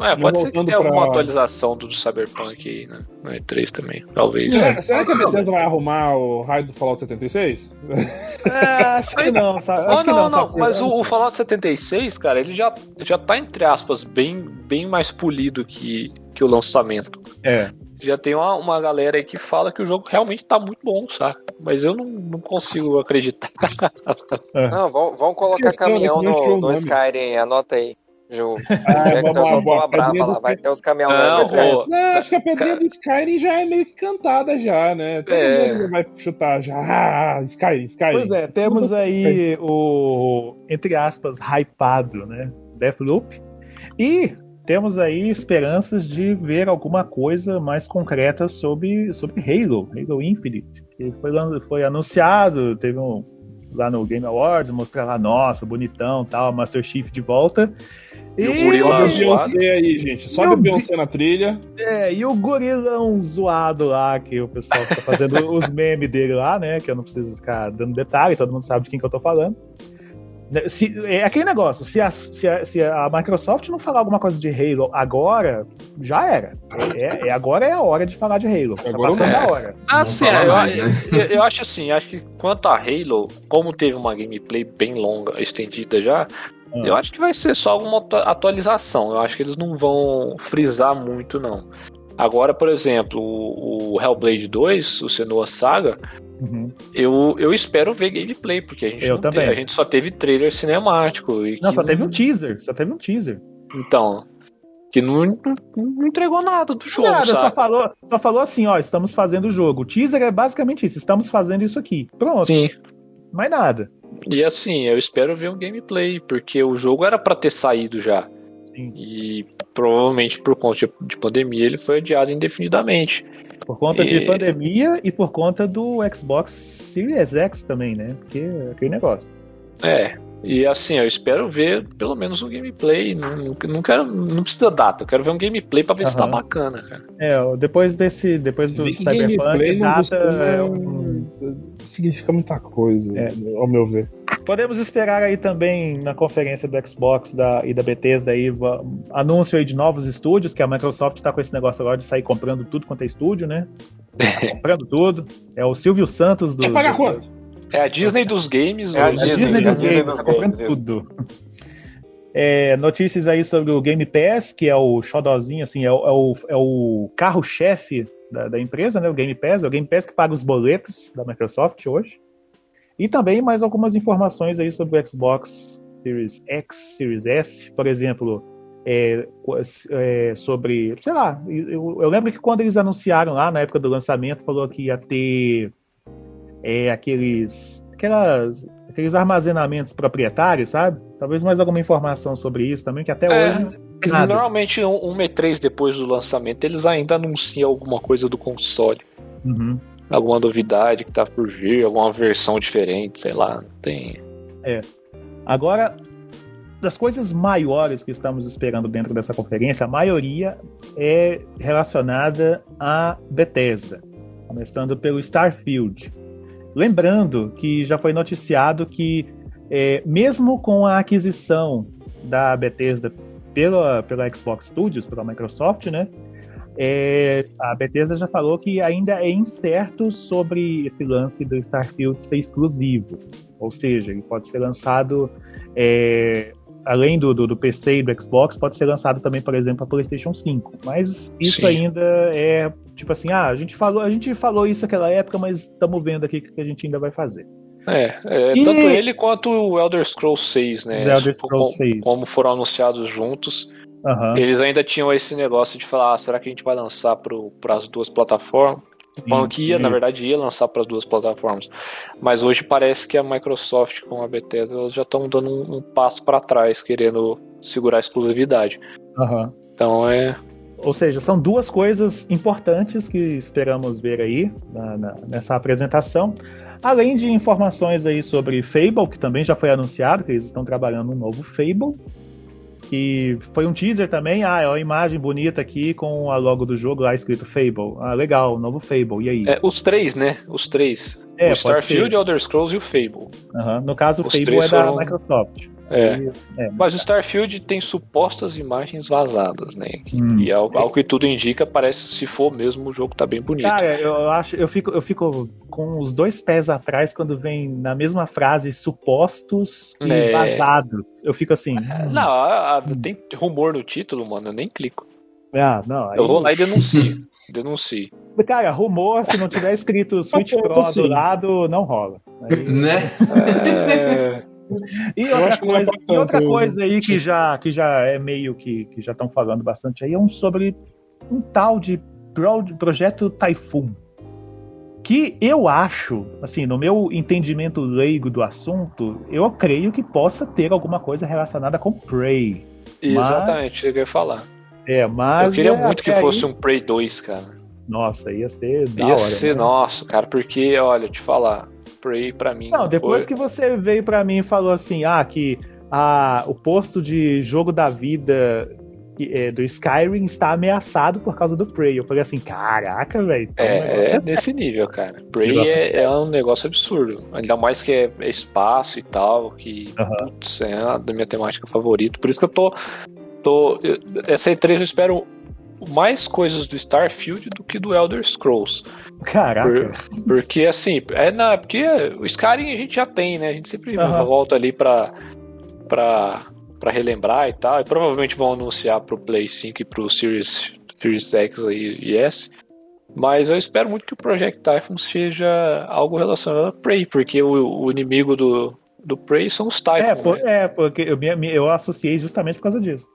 é, pode ser que tenha pra... alguma atualização do Cyberpunk aí, né? No E três também, talvez. É, será que a Bethesda vai arrumar o raio do Fallout setenta e seis? É, acho que não, sabe? Acho não, que não, não, não. Mas o, o Fallout setenta e seis, cara, ele já, já tá, entre aspas, bem, bem mais polido que, que o lançamento. É. Já tem uma, uma galera aí que fala que o jogo realmente tá muito bom, saca? Mas eu não, não consigo acreditar. É. Não, vão, vão colocar caminhão no, no Skyrim, anota aí. Ju, ah, é boa, boa, brava lá, vai ter os caminhões. Não, não, acho que a pedrinha cara... do Skyrim já é meio que cantada já, né? Todo é... mundo vai chutar já. Ah, Skyrim, Skyrim. Pois é, temos aí o, entre aspas, hypado, né? Deathloop. E temos aí esperanças de ver alguma coisa mais concreta sobre, sobre Halo, Halo Infinite, que foi, foi anunciado, teve um lá no Game Awards, mostrar lá, nossa, bonitão, tal, Master Chief de volta. E o gorilão zoado aí, gente. Sobe o Beyoncé na trilha. É, e o gorilão zoado lá, que o pessoal tá fazendo os memes dele lá, né? Que eu não preciso ficar dando detalhe, todo mundo sabe de quem que eu tô falando. Se, é aquele negócio, se a, se, a, se a Microsoft não falar alguma coisa de Halo agora, já era. É, é, agora é a hora de falar de Halo. Tá passando é. a hora. Ah, sim, eu, eu, eu acho assim, acho que quanto a Halo, como teve uma gameplay bem longa, estendida já, hum. eu acho que vai ser só alguma atualização. Eu acho que eles não vão frisar muito, não. Agora, por exemplo, o, o Hellblade dois, o Senua Saga, uhum. eu, eu espero ver gameplay, porque a gente, não teve, a gente só teve trailer cinemático. E não, só não... teve um teaser, só teve um teaser. Então, que não, não, não entregou nada do jogo, nada, sabe? Só falou, só falou assim, ó, estamos fazendo o jogo. O teaser é basicamente isso, estamos fazendo isso aqui. Pronto. Sim. Mais nada. E assim, eu espero ver um gameplay, porque o jogo era pra ter saído já. Sim. E provavelmente por conta de pandemia ele foi adiado indefinidamente. Por conta e... de pandemia e por conta do Xbox Series X também, né? Porque é aquele negócio. É, e assim, eu espero ver pelo menos um gameplay. Não, não, quero, não precisa data, eu quero ver um gameplay pra ver uhum. se tá bacana, cara. É, depois desse. Depois do e Cyberpunk, data é um... significa muita coisa, é. ao meu ver. Podemos esperar aí também na conferência do Xbox da, e da Bethesda aí, anúncio aí de novos estúdios, que a Microsoft tá com esse negócio agora de sair comprando tudo quanto é estúdio, né? Tá comprando tudo. É o Silvio Santos do. Quer pagar quanto? É a Disney dos games. É a, a Disney, Disney dos Disney games, tá comprando tudo. É, notícias aí sobre o Game Pass, que é o xodózinho, assim, é o, é o, é o carro-chefe da, da empresa, né? O Game Pass, é o Game Pass que paga os boletos da Microsoft hoje. E também mais algumas informações aí sobre o Xbox Series X, Series S, por exemplo, é, é, sobre, sei lá, eu, eu lembro que quando eles anunciaram lá, na época do lançamento, falou que ia ter É, aqueles, aquelas, aqueles armazenamentos proprietários, sabe? Talvez mais alguma informação sobre isso também, que até é, hoje... Nada. Normalmente, um, um E três depois do lançamento, eles ainda anunciam alguma coisa do console. Uhum. Alguma novidade que tá por vir, alguma versão diferente, sei lá, não tem... É. Agora, das coisas maiores que estamos esperando dentro dessa conferência, a maioria é relacionada à Bethesda. Começando pelo Starfield. Lembrando que já foi noticiado que, é, mesmo com a aquisição da Bethesda pela, pela Xbox Studios, pela Microsoft, né, é, a Bethesda já falou que ainda é incerto sobre esse lance do Starfield ser exclusivo. Ou seja, ele pode ser lançado, é, além do, do, do P C e do Xbox, pode ser lançado também, por exemplo, para PlayStation cinco. Mas isso Sim. ainda é... Tipo assim, ah, a gente falou, a gente falou isso naquela época, mas estamos vendo aqui o que a gente ainda vai fazer. É, é e... tanto ele quanto o Elder Scrolls seis, né? Elder Scrolls seis. Como foram anunciados juntos, uhum. eles ainda tinham esse negócio de falar, ah, será que a gente vai lançar para as duas plataformas? Falando que ia, na verdade, ia lançar para as duas plataformas. Mas hoje parece que a Microsoft com a Bethesda elas já estão dando um, um passo para trás, querendo segurar a exclusividade. Uhum. Então é... Ou seja, são duas coisas importantes que esperamos ver aí na, na, nessa apresentação. Além de informações aí sobre Fable, que também já foi anunciado, que eles estão trabalhando um novo Fable. E foi um teaser também. Ah, é uma imagem bonita aqui com a logo do jogo lá escrito Fable. Ah, legal, novo Fable, e aí? É, os três, né? Os três. É, o Starfield, o Elder Scrolls e o Fable. Uhum. No caso, o os Fable é da foram... Microsoft. É. É, mas o Starfield tem supostas imagens vazadas, né? Hum, e ao, ao que tudo indica, parece, se for mesmo, o jogo tá bem bonito. Cara, eu acho, eu fico, eu fico com os dois pés atrás quando vem na mesma frase supostos e é. vazados. Eu fico assim. É, não, a, a, tem rumor no título, mano, eu nem clico. Ah, não, aí... Eu vou lá e denuncio. denuncio. Cara, rumor, se não tiver escrito Switch Pro do lado, não rola. Aí... Né? É... E outra coisa, e outra coisa aí que já, que já é meio que, que já estão falando bastante aí é um sobre um tal de pro, projeto Typhoon, que eu acho, assim, no meu entendimento leigo do assunto, eu creio que possa ter alguma coisa relacionada com Prey. Exatamente, mas, eu queria falar. É, mas eu queria é, muito que aí... fosse um Prey dois, cara. Nossa, ia ser da ia hora. Ia ser, né? Nossa, cara, porque, olha, te falar... Prey pra mim. Não, não depois foi... que você veio pra mim e falou assim, ah, que a, o posto de jogo da vida é, do Skyrim está ameaçado por causa do Prey. Eu falei assim, caraca, velho. Então é, é nesse nível, cara. Prey é, é um negócio absurdo. Ainda mais que é, é espaço e tal, que uhum. putz, é a da minha temática favorita. Por isso que eu tô... tô eu, essa E três eu espero mais coisas do Starfield do que do Elder Scrolls. Caraca. Por, porque assim, é na, porque o Skyrim a gente já tem, né? A gente sempre uhum. volta ali pra, pra, pra relembrar e tal. E provavelmente vão anunciar pro Play cinco e pro Series, Series X e S. Mas eu espero muito que o Project Typhoon seja algo relacionado a Prey, porque o, o inimigo do, do Prey são os Typhoon. É, por, né? é porque eu, eu associei justamente por causa disso.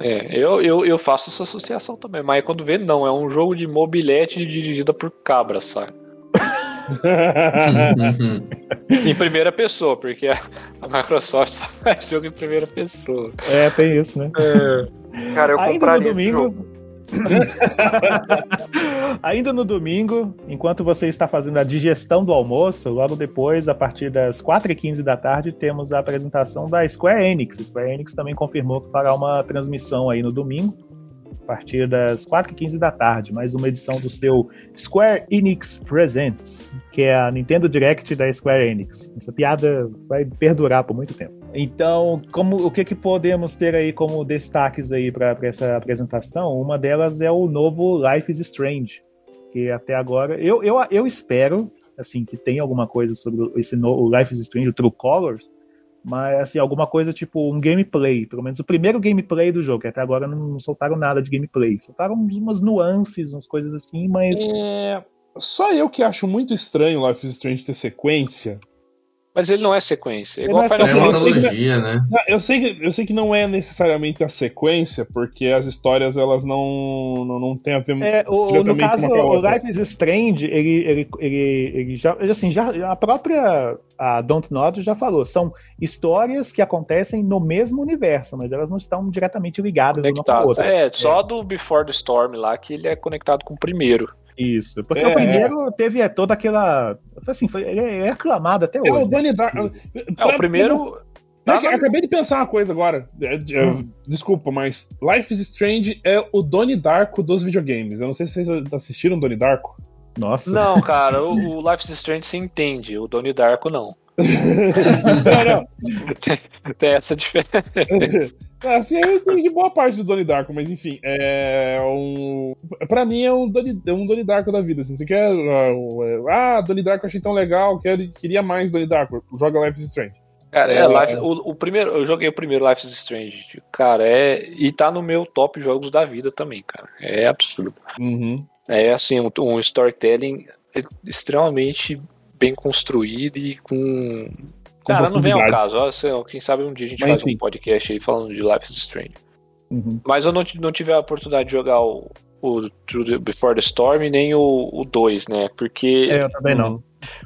É, eu, eu, eu faço essa associação também, mas quando vê, não, é um jogo de mobilete dirigida por cabra, sabe? Em primeira pessoa, porque a, a Microsoft só faz jogo em primeira pessoa. É, tem isso, né? É. Cara, eu compraria esse jogo. Ainda no domingo, enquanto você está fazendo a digestão do almoço, logo depois, a partir das quatro e quinze da tarde, temos a apresentação da Square Enix. A Square Enix também confirmou que fará uma transmissão aí no domingo, a partir das quatro e quinze da tarde, mais uma edição do seu Square Enix Presents, que é a Nintendo Direct da Square Enix. Essa piada vai perdurar por muito tempo. Então, como, o que, que podemos ter aí como destaques aí para essa apresentação? Uma delas é o novo Life is Strange, que até agora... Eu, eu, eu espero, assim, que tenha alguma coisa sobre esse novo Life is Strange, o True Colors, mas, assim, alguma coisa tipo um gameplay, pelo menos o primeiro gameplay do jogo, que até agora não soltaram nada de gameplay. Soltaram umas nuances, umas coisas assim, mas... É... Só eu que acho muito estranho o Life is Strange ter sequência. Mas ele não é sequência. É igual é Final Fantasy. É, né? Eu sei, que, eu sei que não é necessariamente a sequência, porque as histórias elas não, não, não têm a ver é, o, no caso, o Life is Strange, ele, ele, ele, ele já, assim, já, a própria a Dontnod já falou, são histórias que acontecem no mesmo universo, mas elas não estão diretamente ligadas uma com a outra. É, só é. do Before the Storm lá, que ele é conectado com o primeiro. Isso, porque é, o primeiro é. teve é, toda aquela... Assim, foi, ele é aclamado até hoje. É, o Donnie Darko... É, o primeiro... Tá na... Acabei de pensar uma coisa agora. É, é, hum. Desculpa, mas Life is Strange é o Donnie Darko dos videogames. Eu não sei se vocês assistiram Donnie Darko. Nossa. Não, cara, o, o Life is Strange se entende, o Donnie Darko não. não, não. Tem, tem essa diferença. Assim, eu entendi boa parte do Donnie Darko, mas enfim, é um... pra mim é um Donnie, um Donnie Darko da vida. Assim, você quer. Ah, Donnie Darko achei tão legal, quero, queria mais Donnie Darko. Joga Life is Strange. Cara, é, é, Life, é. O, o primeiro, eu joguei o primeiro Life is Strange, cara, é, e tá no meu top jogos da vida também, cara. É absurdo. Uhum. É assim, um, um storytelling extremamente bem construído e com... Cara, não vem ao caso. Ó, quem sabe um dia a gente Mas, faz enfim. um podcast aí falando de Life is Strange. Uhum. Mas eu não, não tive a oportunidade de jogar o, o Before the Storm nem o dois, né? Porque... É, eu também não.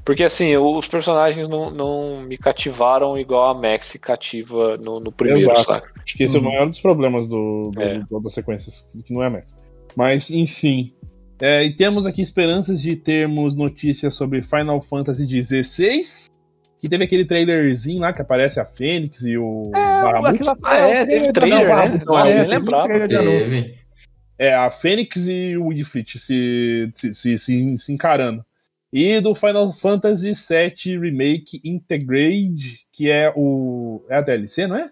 Porque, assim, os personagens não, não me cativaram igual a Maxi cativa no, no primeiro, sabe? Acho que esse uhum. é o maior dos problemas do, do, é. do, das sequências, que não é a Maxi. Mas, enfim... É, e temos aqui esperanças de termos notícias sobre Final Fantasy dezesseis, que teve aquele trailerzinho lá que aparece a Fênix e o... É, aquela... Ah, é, teve trailer, né? Nossa, lembrava. É, a Fênix e o Ifrit se, se, se, se, se encarando. E do Final Fantasy sete Remake Integrate, que é o... É a D L C, não é?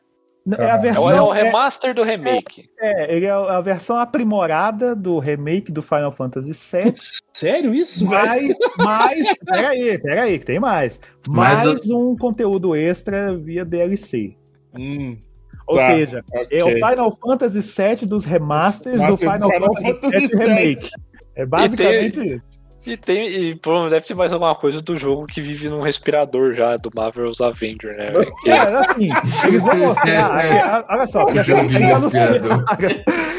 É, a versão, é o remaster é, do remake. É, ele é a versão aprimorada do remake do Final Fantasy sete. Sério isso? Mais, mais peraí, peraí, que tem mais. Mais mas, um conteúdo extra via D L C. Hum, Ou tá, seja, okay. é o Final Fantasy sete dos remasters do Final, Final Fantasy, Fantasy sete Remake. É basicamente tem... isso. E tem, e provavelmente deve ter mais alguma coisa do jogo que vive num respirador já, do Marvel's Avenger, né? Porque... É, assim, eles vão mostrar. É, é. Olha só, eles anunciaram,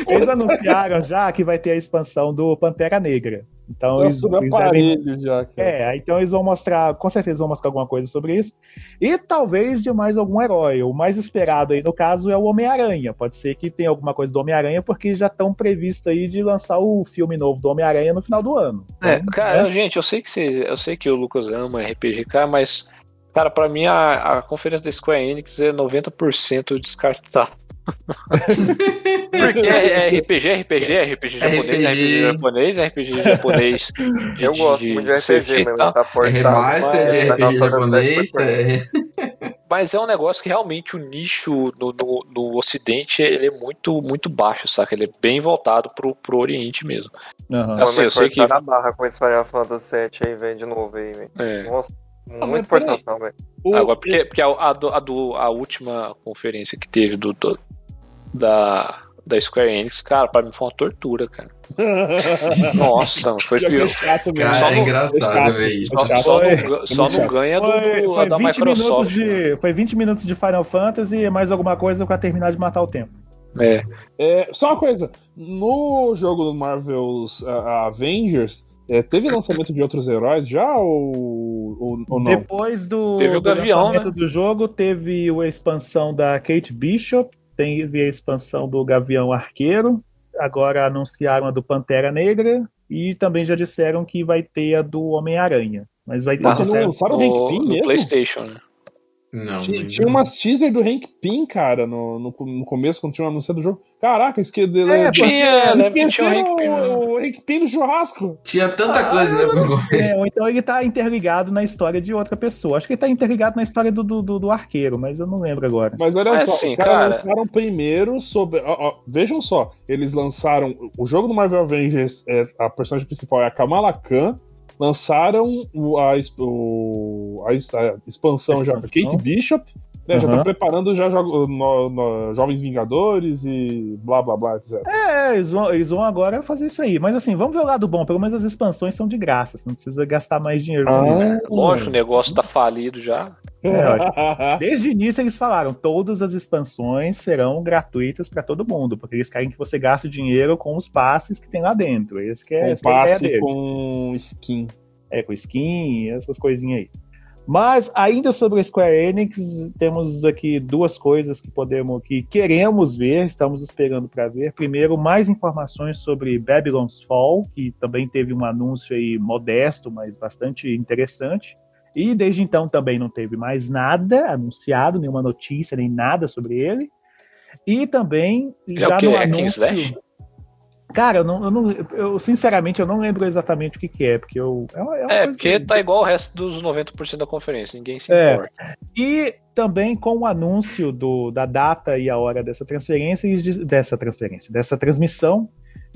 eles anunciaram já que vai ter a expansão do Pantera Negra. Então, Nossa, eles, eles devem... já, é, então eles vão mostrar, com certeza vão mostrar alguma coisa sobre isso. E talvez de mais algum herói. O mais esperado aí, no caso, é o Homem-Aranha. Pode ser que tenha alguma coisa do Homem-Aranha, porque já estão previstos aí de lançar o filme novo do Homem-Aranha no final do ano. É, então, cara, né? Gente, eu sei que você, eu sei que o Lucas ama R P G K, mas, cara, pra mim a, a conferência da Square Enix é noventa por cento descartada. Porque é R P G, R P G, R P G japonês, R P G japonês, R P G japonês. Eu gosto muito de R P G, mas tá forçado. É R P G japonês. Mas é um negócio que realmente o nicho no, no, no Ocidente ele é muito, muito baixo, saca? Ele é bem voltado pro, pro Oriente mesmo. Uhum. Assim, eu sei que na barra com esse Final Fantasy sete aí, velho, de novo aí, velho. É. Nossa. Muito forçação, velho. Agora, porque, porque a, a, do, a, do, a última conferência que teve do, do, da, da Square Enix, cara, pra mim foi uma tortura, cara. Nossa, foi pior. Cara, é engraçado ver isso. Só não ganha do, do, foi, da Microsoft. De, foi vinte minutos de Final Fantasy e mais alguma coisa pra terminar de matar o tempo. É. É, só uma coisa, no jogo do Marvel's a, a Avengers, é, teve lançamento de outros heróis já ou, ou, ou não? Depois do, teve o do Gavião, lançamento, né? Do jogo, teve a expansão da Kate Bishop, teve a expansão do Gavião Arqueiro, agora anunciaram a do Pantera Negra e também já disseram que vai ter a do Homem-Aranha. Mas vai ter mas, não, lançaram o Hank Pym mesmo? PlayStation, né? Não, tinha, não. tinha umas teaser do Hank Pym, cara, no, no, no começo, quando tinha uma anúncia do jogo. Caraca, esqueci. É, tinha, né? Tinha o Hank Pym no churrasco. Tinha tanta ah, coisa, né? No começo. É, ou então ele tá interligado na história de outra pessoa. Acho que ele tá interligado na história do, do, do arqueiro, mas eu não lembro agora. Mas olha é só, assim, os caras lançaram primeiro sobre. Ó, ó, vejam só, eles lançaram. O jogo do Marvel Avengers, é, a personagem principal é a Kamala Khan. Lançaram o, a, o, a, a expansão, expansão já da Kate Bishop, né, uhum. Já tá preparando já jo, no, no, Jovens Vingadores e blá blá blá, etcétera. É, eles vão, eles vão agora fazer isso aí. Mas assim, vamos ver o lado bom, pelo menos as expansões são de graça, você não precisa gastar mais dinheiro. Ah, lógico, o negócio tá falido já. É, olha, desde o início eles falaram, todas as expansões serão gratuitas para todo mundo, porque eles querem que você gaste dinheiro com os passes que tem lá dentro. Esse que é, esse que é a ideia deles. Com skin. É, com skin, essas coisinhas aí. Mas ainda sobre a Square Enix, temos aqui duas coisas que podemos, que queremos ver, estamos esperando para ver. Primeiro, mais informações sobre Babylon's Fall, que também teve um anúncio aí modesto, mas bastante interessante. E desde então também não teve mais nada anunciado, nenhuma notícia, nem nada sobre ele. E também é já no é anúncio... Slash? Cara, eu, não, eu, não, eu sinceramente eu não lembro exatamente o que, que é, porque eu... É, é porque que... tá igual o resto dos noventa por cento da conferência, ninguém se importa. É. E também com o anúncio do, da data e a hora dessa transferência, dessa transferência, dessa transmissão,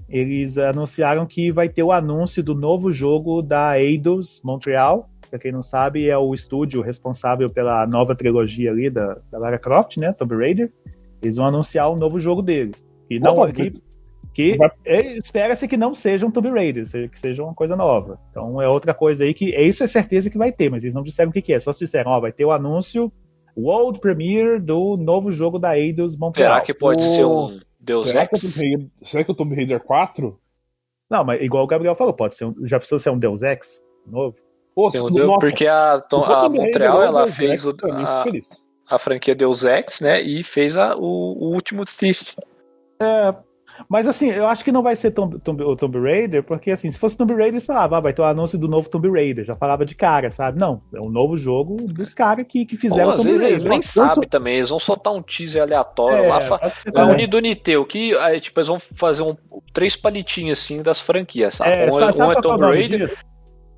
eles anunciaram que vai ter o anúncio do novo jogo da Eidos Montreal. Pra quem não sabe, é o estúdio responsável pela nova trilogia ali da, da Lara Croft, né, Tomb Raider. Eles vão anunciar um novo jogo deles. E não, opa, que, que vai... espera-se que não seja um Tomb Raider, que seja uma coisa nova. Então é outra coisa aí que, é isso é certeza que vai ter, mas eles não disseram o que, que é, só disseram, ó, vai ter o anúncio World Premiere do novo jogo da Eidos Montreal. Será que pode o... ser um Deus Ex? Será que é o Tomb Raider quatro? Não, mas igual o Gabriel falou, pode ser um, já precisou ser um Deus Ex novo? Poxa, Deus, porque a, Tom, a Montreal ela Deus fez Deus o, a, a franquia Deus Ex, né? E fez a, o, o último Thief. É, mas assim, eu acho que não vai ser Tomb, Tomb, o Tomb Raider, porque assim, se fosse Tomb Raider, eles falavam, ah, vai ter o um anúncio do novo Tomb Raider, já falava de cara, sabe? Não, é um novo jogo dos caras que, que fizeram. Bom, às Tomb vezes Raider, eles nem sabem tanto... também, eles vão soltar um teaser aleatório é, lá. É o Nidoniteu, que aí, tipo, eles vão fazer um, três palitinhos assim das franquias, sabe? É, um, sabe, um sabe é Tomb Raider. Disso?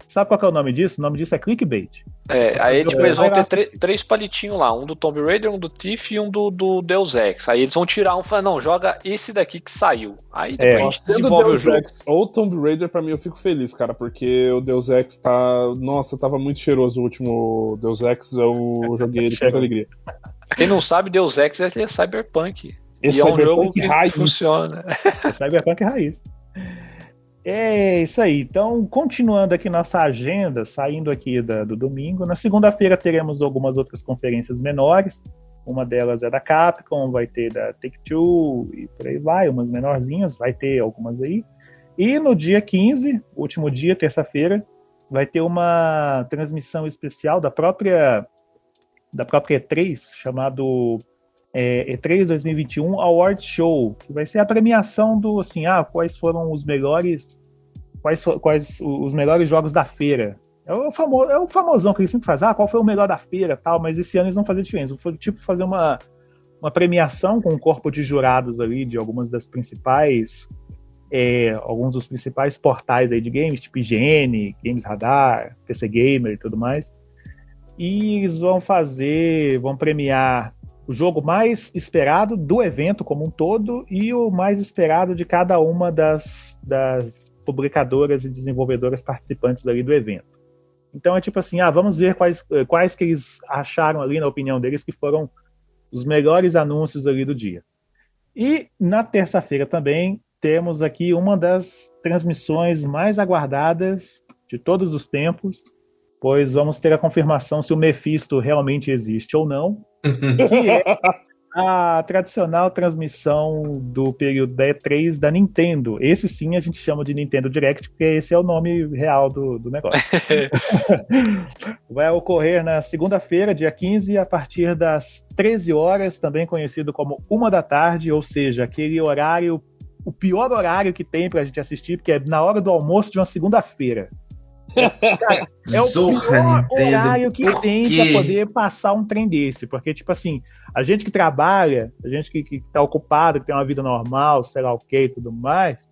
Sabe qual que é o nome disso? O nome disso é clickbait. É, aí tipo, eles vão ter três, três palitinhos lá, um do Tomb Raider, um do Thief e um do, do Deus Ex. Aí eles vão tirar um e falar, não, joga esse daqui que saiu. Aí depois é, a gente desenvolve o jogo. Ex, ou Tomb Raider, pra mim, eu fico feliz, cara, porque o Deus Ex tá... Nossa, tava muito cheiroso o último Deus Ex, eu joguei ele com muita alegria. Quem não sabe, Deus Ex é Cyberpunk. Esse e é um jogo que raiz. Funciona. É Cyberpunk raiz. É isso aí, então continuando aqui nossa agenda, saindo aqui da, do domingo, na segunda-feira teremos algumas outras conferências menores, uma delas é da Capcom, vai ter da Take-Two e por aí vai, umas menorzinhas, vai ter algumas aí, e no dia quinze, último dia, terça-feira, vai ter uma transmissão especial da própria, da própria E três, chamado... É, E três dois mil e vinte e um Award Show, que vai ser a premiação do, assim, ah, quais foram os melhores, quais, quais os melhores jogos da feira. É o, famo, é o famosão que eles sempre fazem, ah, qual foi o melhor da feira, tal, mas esse ano eles não fazem diferença. Foi tipo fazer uma, uma premiação com um corpo de jurados ali, de algumas das principais, é, alguns dos principais portais aí de games, tipo I G N, Games Radar, P C Gamer e tudo mais. E eles vão fazer, vão premiar o jogo mais esperado do evento como um todo e o mais esperado de cada uma das, das publicadoras e desenvolvedoras participantes ali do evento. Então é tipo assim, ah, vamos ver quais, quais que eles acharam ali, na opinião deles, que foram os melhores anúncios ali do dia. E na terça-feira também temos aqui uma das transmissões mais aguardadas de todos os tempos, pois vamos ter a confirmação se o Mephisto realmente existe ou não. Que é a tradicional transmissão do período da E três da Nintendo. Esse sim a gente chama de Nintendo Direct, porque esse é o nome real do, do negócio. Vai ocorrer na segunda-feira, dia quinze, a partir das treze horas, também conhecido como uma da tarde, ou seja, aquele horário, o pior horário que tem pra gente assistir, porque é na hora do almoço de uma segunda-feira. Cara, é o pior horário que tem pra poder passar um trem desse, porque, tipo assim, a gente que trabalha, a gente que, que tá ocupado, que tem uma vida normal, sei lá o que e tudo mais,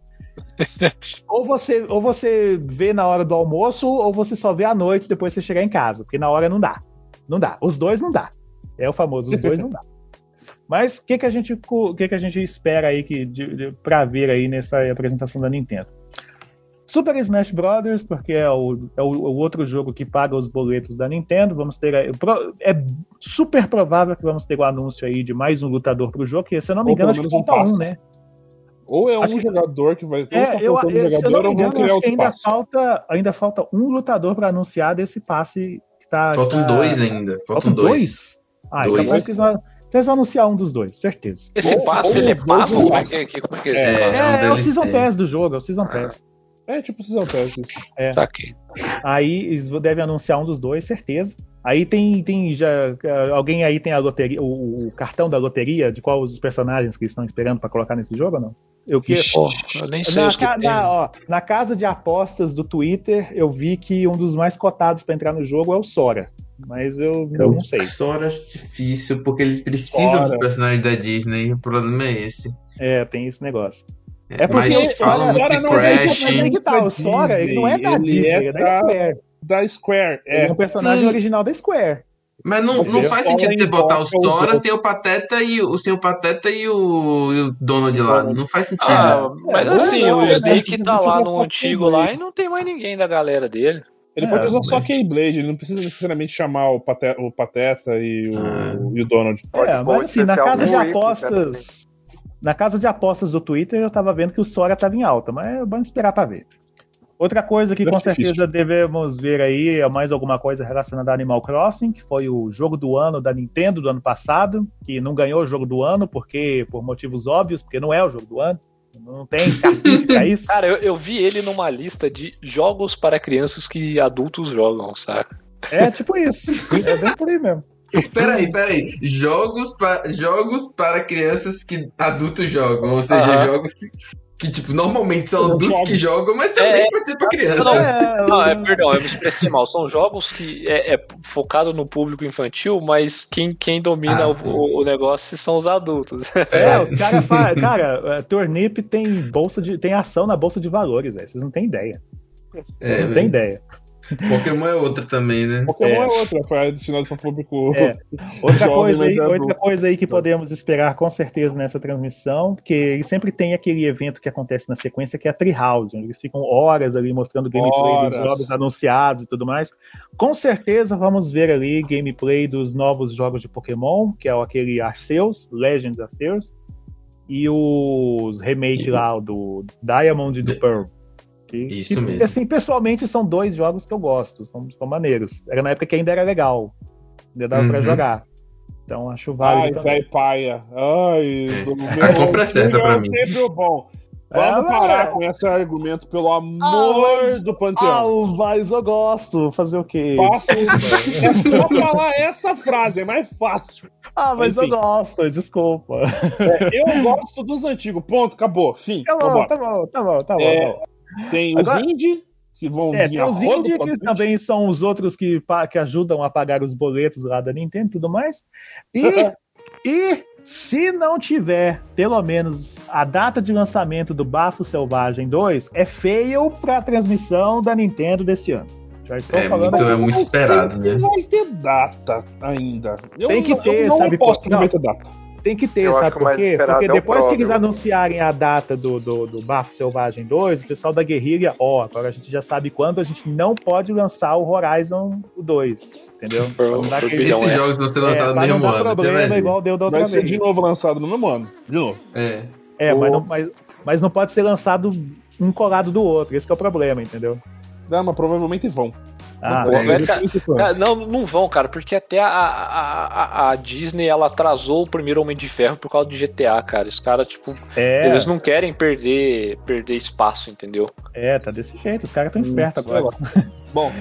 ou você, ou você vê na hora do almoço, ou você só vê à noite depois que você chegar em casa, porque na hora não dá, não dá, os dois não dá, é o famoso, os dois não dá. Mas o que, que, a gente, que, que a gente espera aí que, de, de, pra ver aí nessa apresentação da Nintendo? Super Smash Brothers, porque é o, é o, o outro jogo que paga os boletos da Nintendo. Vamos ter, é super provável que vamos ter o anúncio aí de mais um lutador pro jogo, que se eu não me engano, acho que falta um, um, né? Ou é um acho jogador que vai... É, eu, eu, jogador, se eu não me engano, acho que ainda falta, ainda falta um lutador para anunciar desse passe que tá... Faltam tá... dois ainda, faltam dois. dois? Ah, dois. Então vocês vão... Vocês vão anunciar um dos dois, certeza. Esse ou, passe, ou ele é pago? É, é, é o Season Pass do jogo, é o Season Pass. Ah. É, tipo, Season Pass. É. Saquei. Aí eles devem anunciar um dos dois, certeza. Aí tem, tem já... Alguém aí tem a loteria, o, o cartão da loteria, de qual os personagens que estão esperando pra colocar nesse jogo ou não? Eu que... Ixi, oh, eu nem sei na, os que na, tem. Ó, na casa de apostas do Twitter, eu vi que um dos mais cotados pra entrar no jogo é o Sora. Mas eu então, não sei. Sora acho difícil, porque eles precisam Sora. dos personagens da Disney, o problema é esse. É, tem esse negócio. É, é porque mas falam do Crash. Não é, mas é que tá, o Sora, ele não é da ele Disney, é, é da Square. Da Square, é. Ele é um personagem Sim. original da Square. Mas não, não faz sentido você botar o Sora sem o Pateta e o, sem o, Pateta e o, e o Donald lá. Não faz sentido. Ah, né? Mas assim, é, não, o Snake tá lá no antigo lá e não tem mais ninguém da galera dele. Ele é, pode usar mas... só Keyblade, ele não precisa necessariamente chamar o Pateta, o Pateta e, o, ah. e o Donald. É, mas assim, na casa de apostas... Na casa de apostas do Twitter, eu tava vendo que o Sora tava em alta, mas vamos esperar pra ver. Outra coisa que com certeza devemos ver aí é mais alguma coisa relacionada a Animal Crossing, que foi o jogo do ano da Nintendo do ano passado, que não ganhou o jogo do ano porque, por motivos óbvios, porque não é o jogo do ano, não tem cacife pra isso. Cara, eu, eu vi ele numa lista de jogos para crianças que adultos jogam, saca? É tipo isso, é bem por aí mesmo. Peraí, peraí. Jogos, pa- jogos para crianças que adultos jogam. Ou seja, ah. jogos que, que, tipo, normalmente são adultos que jogam, mas também é, pode ser para criança. Não, é, não, é, perdão, eu me expressei mal. São jogos que é, é focado no público infantil, mas quem, quem domina ah, o, o negócio são os adultos. É, os caras falam. Cara, Turnip tem, bolsa de, tem ação na bolsa de valores, velho. Vocês não têm ideia. É, não têm ideia. Pokémon é outra também, né? Pokémon é, é outra, foi destinado para o público. É. Outra, coisa aí, outra coisa aí que podemos esperar com certeza nessa transmissão, porque sempre tem aquele evento que acontece na sequência, que é a Treehouse, onde eles ficam horas ali mostrando gameplay dos jogos anunciados e tudo mais. Com certeza vamos ver ali gameplay dos novos jogos de Pokémon, que é aquele Arceus, Legends Arceus, e os remake lá do Diamond e do Pearl. Que, Isso que, mesmo. Assim, pessoalmente são dois jogos que eu gosto, são, são maneiros. Era na época que ainda era legal, ainda dava uhum. pra jogar. Então acho válido. Ai, vai paia. Ai, é. meu, compra certa pra mim. Bom. Vamos ah, parar é. com esse argumento, pelo amor ah, do panteão. Ah, mas eu gosto. Fazer o quê? Faça isso. É só falar essa frase, é mais fácil. Ah, mas Enfim. eu gosto, desculpa. É, eu gosto dos antigos. Ponto, acabou. Fim. Tá bom, tá bom, tá bom, tá bom. É... Tá bom. Tem Agora, os indie que vão é, tem os indie que também são os outros que, que ajudam a pagar os boletos lá da Nintendo e tudo mais. E, e se não tiver, pelo menos, a data de lançamento do Bafo Selvagem dois, é fail para a transmissão da Nintendo desse ano. Já estou é, falando muito, é muito esperado, né? Vai ter data ainda. Eu tem que não, ter, não sabe? Por... Não. Vai ter data. Tem que ter, eu sabe por quê? Porque depois é que eles anunciarem a data do, do, do Bafo Selvagem dois, o pessoal da guerrilha, ó, agora a gente já sabe quando a gente não pode lançar o Horizon dois, entendeu? Então, esses é. jogos não ser lançados é, no mesmo ano. Não dá problema igual deu da outra vez. Vai ser de novo lançado no mesmo ano, de novo. É, é o... mas, não, mas, mas não pode ser lançado um colado do outro, esse que é o problema, entendeu? Não, mas provavelmente vão. Ah, não, é, velho, cara, não, não vão, cara, porque até a, a, a Disney, ela atrasou o primeiro Homem de Ferro por causa do G T A, cara. Os caras, tipo, é. eles não querem perder, perder espaço, entendeu? É, tá desse jeito, os caras estão espertos hum, agora. agora. Bom,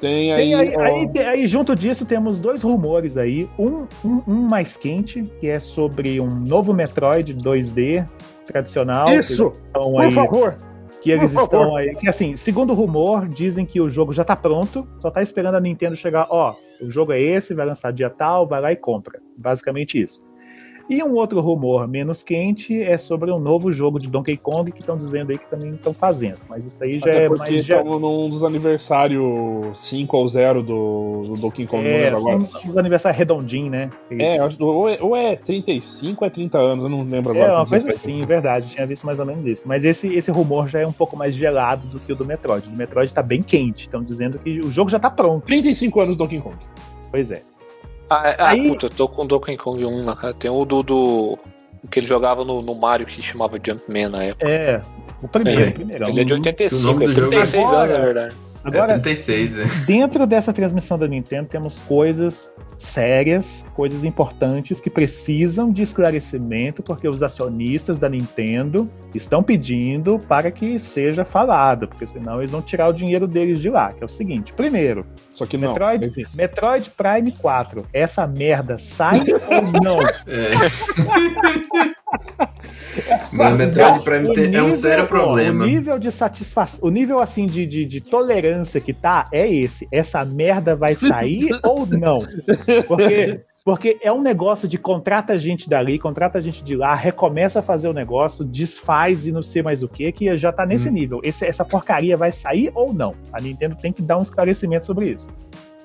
tem aí... Tem aí, ó... aí, tem, aí, junto disso, temos dois rumores aí. Um, um, um mais quente, que é sobre um novo Metroid dois D tradicional. Isso, por aí... favor! Que eles Por estão favor. aí. Que assim, segundo o rumor, dizem que o jogo já tá pronto, só tá esperando a Nintendo chegar, ó, o jogo é esse, vai lançar dia tal, vai lá e compra. Basicamente isso. E um outro rumor menos quente é sobre um novo jogo de Donkey Kong que estão dizendo aí que também estão fazendo. Mas isso aí já Até é mais. Já... num dos aniversários cinco ou zero do, do Donkey Kong, é, não lembro agora. Um dos aniversários redondinho, né? É, ou é, ou é trinta e cinco ou é trinta anos, eu não lembro agora. É, uma coisa assim, verdade, tinha visto mais ou menos isso. Mas esse, esse rumor já é um pouco mais gelado do que o do Metroid. O do Metroid tá bem quente, estão dizendo que o jogo já tá pronto. trinta e cinco anos do Donkey Kong. Pois é. Ah, aí... ah, puta, eu tô com o Donkey Kong um na cara. Tem o do, do. que ele jogava no, no Mario, que chamava Jumpman na época. É, o primeiro. É, o primeiro. Ele é de oitenta e cinco, é trinta e seis agora, anos, na verdade. Agora, é trinta e seis, é. Dentro dessa transmissão da Nintendo, temos coisas sérias, coisas importantes que precisam de esclarecimento, porque os acionistas da Nintendo estão pedindo para que seja falado, porque senão eles vão tirar o dinheiro deles de lá, que é o seguinte. Primeiro, só que não, Metroid, é... Metroid Prime quatro, essa merda sai ou não? É. Mas Metroid Prime tem, nível, é um sério problema. O nível de satisfação, o nível assim de, de, de tolerância que tá é esse. Essa merda vai sair ou não? Porque, porque é um negócio de contrata gente dali, contrata gente de lá, recomeça a fazer o negócio, desfaz e não sei mais o que, que já tá nesse hum. nível. Esse, essa porcaria vai sair ou não? A Nintendo tem que dar um esclarecimento sobre isso.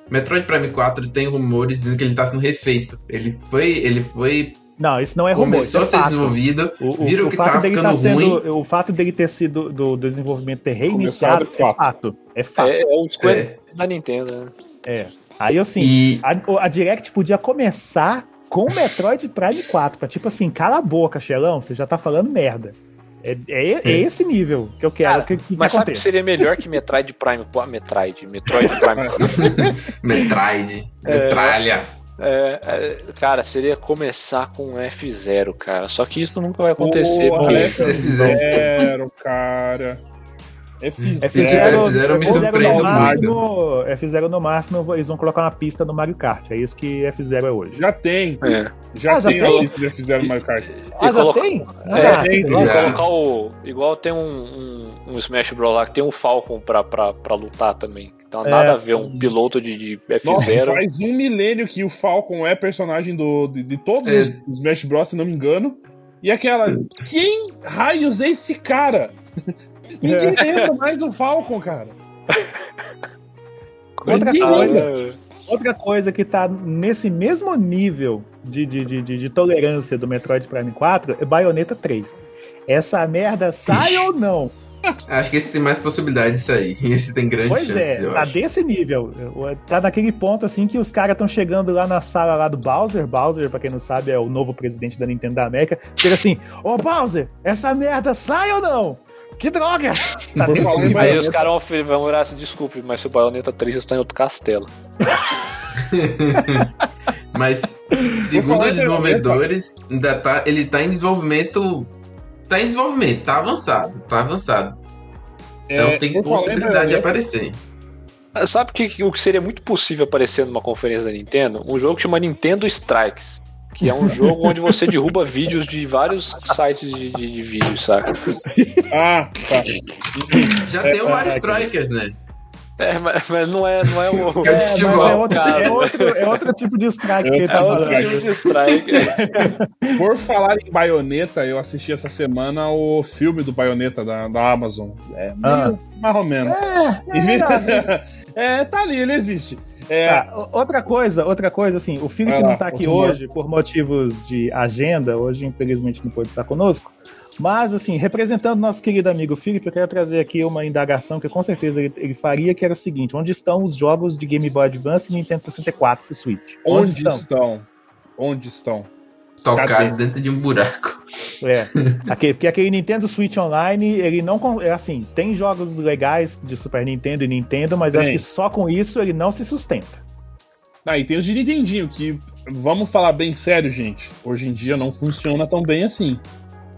Metroid Prime quatro tem rumores dizendo que ele tá sendo refeito. Ele foi... Ele foi... Não, isso não é rumor. Começou é a ser fato. desenvolvido, o, viram o, o que estava ficando tá sendo, ruim. O fato dele ter sido do, do desenvolvimento ter reiniciado é fato. É fato. É, é um Square é. da Nintendo. É. Aí assim, e... a, a Direct podia começar com o Metroid Prime quatro, pra tipo assim, cala a boca, Xelão, você já tá falando merda. É, é, é esse nível que eu quero. Cara, que, que mas que sabe que seria melhor que Metroid Prime? Pô, Metroid, Metroid Prime. Metroid, metralha. É... É, cara, seria começar com F zero, cara. Só que isso nunca vai acontecer. Porra, porque... F zero, cara. F zero, se tiver F zero, me surpreendo muito. F zero no máximo, eles vão colocar uma pista no Mario Kart. É isso que F zero é hoje. Já tem. É. Já, ah, já tem a pista de F zero no Mario Kart. Ah, já coloca... tem? É, é, tem. Igual, já. Colocar o... igual tem um, um, um Smash Bros lá que tem um Falcon pra, pra, pra lutar também. Então, nada é. a ver, um piloto de, de F zero. Nossa, faz um milênio que o Falcon é personagem do, de, de todos é. os Smash Bros, se não me engano. E aquela, quem raios é esse cara? Ninguém é. lembra mais o Falcon, cara. Outra coisa, outra coisa que tá nesse mesmo nível de, de, de, de, de tolerância do Metroid Prime quatro é Bayonetta três. Essa merda sai Ixi. ou não? Acho que esse tem mais possibilidade de sair. Esse tem grande pois chance, é, eu tá acho. Desse nível. Tá naquele ponto, assim, que os caras estão chegando lá na sala lá do Bowser. Bowser, pra quem não sabe, é o novo presidente da Nintendo da América. Chega assim, ô Bowser, essa merda sai ou não? Que droga! Tá desse aí Bayonetta. Os caras vão orar, se desculpe, mas se o Bayonetta três está em outro castelo. Mas, segundo os desenvolvedores, ainda tá, ele tá em desenvolvimento... Tá em desenvolvimento, tá avançado, tá avançado. Então é, tem possibilidade de aparecer. Sabe o que, que seria muito possível aparecer numa conferência da Nintendo? Um jogo que chama Nintendo Strikes, que é um jogo onde você derruba vídeos de vários sites de, de, de vídeos, saca? Ah, tá. Já é, tem o Mario é, Strikers, né? É, mas, mas não é, não é o... É, é, é, outro, é, outro, é outro tipo de strike. É, tá outro falando. tipo de strike. Por falar em Bayonetta, eu assisti essa semana o filme do Bayonetta da, da Amazon. É, ah. mais ou menos. É, é, verdade, é, tá ali, ele existe. É... Ah, outra coisa, outra coisa, assim, o Felipe não tá aqui hoje por motivos de agenda, hoje infelizmente não pôde estar conosco. Mas, assim, representando nosso querido amigo Felipe, eu quero trazer aqui uma indagação que com certeza ele, ele faria, que era o seguinte: onde estão os jogos de Game Boy Advance e Nintendo sessenta e quatro e Switch? Onde, onde estão? estão? Onde estão? tocado Cadê? dentro de um buraco. É, aquele, porque aquele Nintendo Switch Online, ele não, é assim, tem jogos legais de Super Nintendo e Nintendo, mas eu acho que só com isso ele não se sustenta. Ah, e tem os de Nintendinho, que, vamos falar bem sério, gente, hoje em dia não funciona tão bem assim.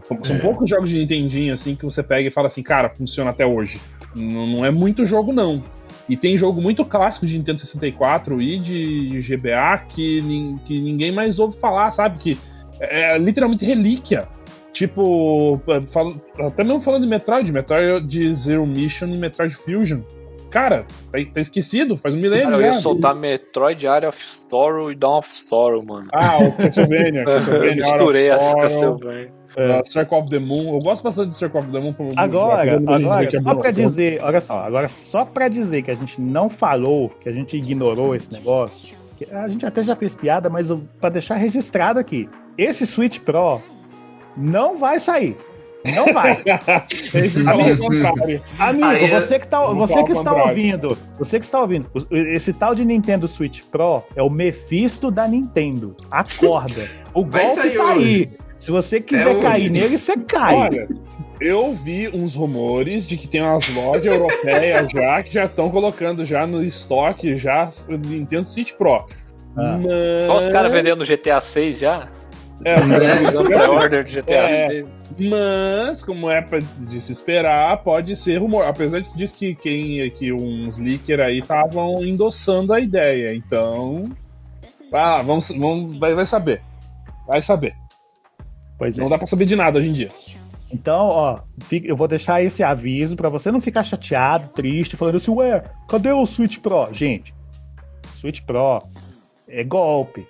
São é. poucos jogos de Nintendinho, assim, que você pega e fala assim, cara, funciona até hoje. Não, não é muito jogo, não. E tem jogo muito clássico de Nintendo sessenta e quatro e de G B A que, nin, que ninguém mais ouve falar, sabe? Que é literalmente relíquia. Tipo, falo, até mesmo falando de Metroid, Metroid de Zero Mission e Metroid Fusion. Cara, tá, tá esquecido, faz um milênio. Cara, eu ia cara. soltar Metroid, Area of Sorrow e Dawn of Sorrow, mano. Ah, o Castlevania. Castlevania misturei as Castlevania. Uh, Circle of the Moon, eu gosto bastante de Circle of the Moon. Agora, agora só pra dizer, olha só, agora só pra dizer que a gente não falou, que a gente ignorou esse negócio, que a gente até já fez piada, mas eu, pra deixar registrado aqui, esse Switch Pro não vai sair. Não vai. Amigo, amigo, você que, tá, você que está ouvindo, você que está ouvindo, esse tal de Nintendo Switch Pro é o Mephisto da Nintendo. Acorda. O golpe tá aí. Se você quiser cair nele, você cai. Olha, eu vi uns rumores de que tem umas lojas europeias já que já estão colocando já no estoque já Nintendo Switch Pro. Ah. Mas... Olha os caras vendendo G T A seis já. É, é, mas, como é pra de se esperar, pode ser rumor. Apesar de que diz que, quem, que uns leakers aí estavam endossando a ideia. Então, ah, vamos, vamos, vai, vai saber. Vai saber. Pois é. Não dá pra saber de nada hoje em dia. Então, ó, eu vou deixar esse aviso pra você não ficar chateado, triste, falando assim, ué, cadê o Switch Pro? Gente, Switch Pro é golpe.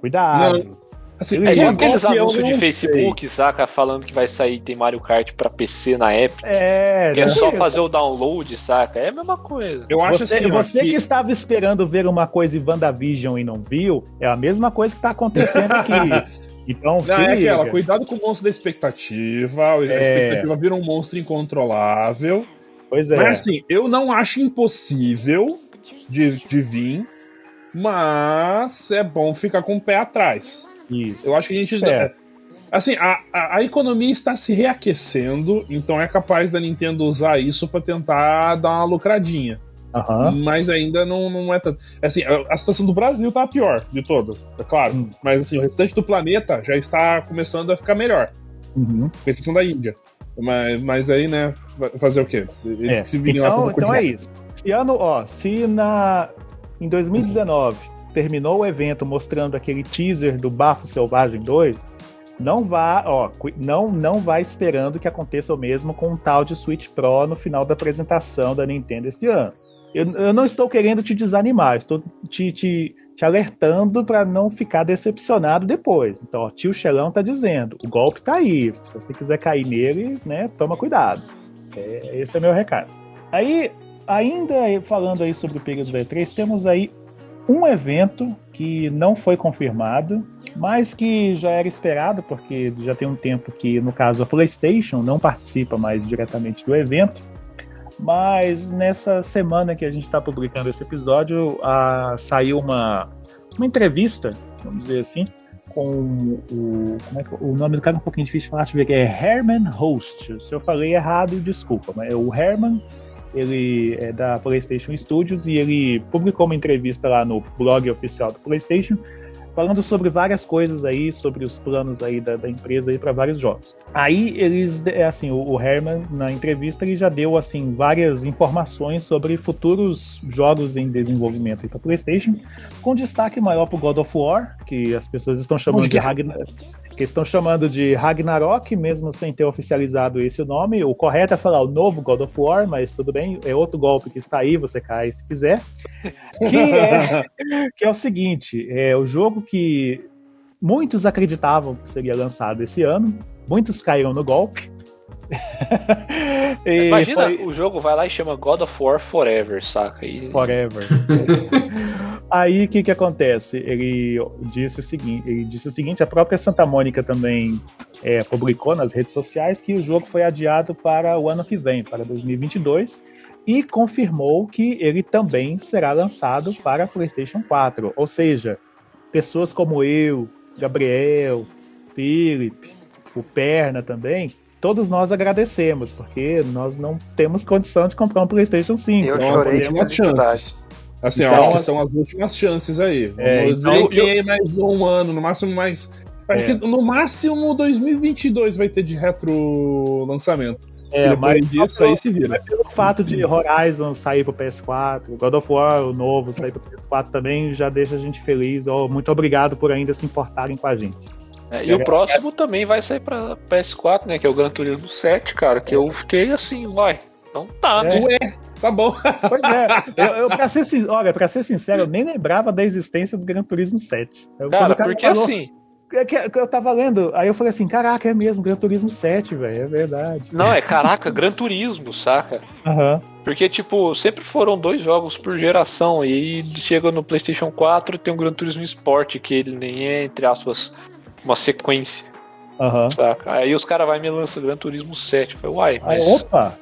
Cuidado. Não. Assim, é igual aqueles anúncios de Facebook, sei. saca? Falando que vai sair, tem Mario Kart pra P C na Epic. É, que é só fazer o download, saca? É a mesma coisa. Eu acho você assim, você que... que estava esperando ver uma coisa em WandaVision e não viu, é a mesma coisa que tá acontecendo aqui. Então, não, se é liga. Aquela, cuidado com o monstro da expectativa. A expectativa é. vira um monstro incontrolável. Pois é. Mas assim, eu não acho impossível de, de vir, mas é bom ficar com o pé atrás. Isso. Eu acho que a gente... É. Assim, a, a, a economia está se reaquecendo, então é capaz da Nintendo usar isso para tentar dar uma lucradinha. Uhum. Mas ainda não, não é tanto... Assim, a, a situação do Brasil tá a pior de todas, é claro. Uhum. Mas assim, o restante do planeta já está começando a ficar melhor. Uhum. Com exceção da Índia. Mas, mas aí, né, fazer o quê? Eles é. se então então é isso. Esse ano, ó, se na... em dois mil e dezenove... Uhum. Terminou o evento mostrando aquele teaser do Bafo Selvagem dois, não vá, ó, não, não vá esperando que aconteça o mesmo com um tal de Switch Pro no final da apresentação da Nintendo este ano. Eu, eu não estou querendo te desanimar, estou te, te, te alertando para não ficar decepcionado depois. Então, ó, tio Xelão tá dizendo, o golpe tá aí, se você quiser cair nele, né, toma cuidado. É, esse é meu recado. Aí, ainda falando aí sobre o período da E três, temos aí um evento que não foi confirmado, mas que já era esperado, porque já tem um tempo que, no caso, a PlayStation não participa mais diretamente do evento. Mas nessa semana que a gente está publicando esse episódio, a, saiu uma, uma entrevista, vamos dizer assim, com o... Como é que, o nome do cara é um pouquinho difícil de falar, deixa eu ver, é Herman Host. Se eu falei errado, desculpa, mas é o Herman... Ele é da PlayStation Studios e ele publicou uma entrevista lá no blog oficial do PlayStation falando sobre várias coisas aí, sobre os planos aí da, da empresa aí para vários jogos. Aí eles, assim, o, o Herman na entrevista ele já deu assim várias informações sobre futuros jogos em desenvolvimento aí para PlayStation, com destaque maior para o God of War, que as pessoas estão chamando de Ragnarok. Que estão chamando de Ragnarok, mesmo sem ter oficializado esse nome. O correto é falar o novo God of War, mas tudo bem, é outro golpe que está aí, você cai se quiser. Que é, que é o seguinte, é o jogo que muitos acreditavam que seria lançado esse ano, muitos caíram no golpe. Imagina, foi... o jogo vai lá e chama God of War Forever, saca? E... Forever. Aí o que, que acontece? Ele disse o seguinte, ele disse o seguinte, a própria Santa Mônica também é, publicou nas redes sociais que o jogo foi adiado para o ano que vem, para dois mil e vinte e dois, e confirmou que ele também será lançado para PlayStation quatro. Ou seja, pessoas como eu, Gabriel, Felipe, o Perna também, todos nós agradecemos, porque nós não temos condição de comprar um PlayStation cinco. Eu então, chorei de felicidade. Assim, então, ó, são as últimas chances aí. É, então, eu... aí mais um ano, no máximo mais... Acho é. que no máximo dois mil e vinte e dois vai ter de retro lançamento. É, mas disso aí se vira. Mas pelo fato de Horizon sair pro P S quatro, God of War, o novo, sair pro P S quatro também, já deixa a gente feliz. Oh, muito obrigado por ainda se importarem com a gente. É, e é. o próximo também vai sair pra P S quatro, né? Que é o Gran Turismo sete, cara. Que é. eu fiquei assim, vai. Então tá, é. né? Ué, tá bom. Pois é. Eu, eu, pra ser sincero, olha, pra ser sincero, eu nem lembrava da existência do Gran Turismo sete. Eu, cara, cara, porque falou... assim... Eu tava lendo, aí eu falei assim, caraca, é mesmo, Gran Turismo sete, velho, é verdade. Não, é caraca, Gran Turismo, saca? Uhum. Porque, tipo, sempre foram dois jogos por geração, e chega no PlayStation quatro e tem um Gran Turismo Sport, que ele nem é, entre aspas, uma sequência, uhum. saca? Aí os caras vai me lançar Gran Turismo sete, eu falei, uai, mas... Ai, opa!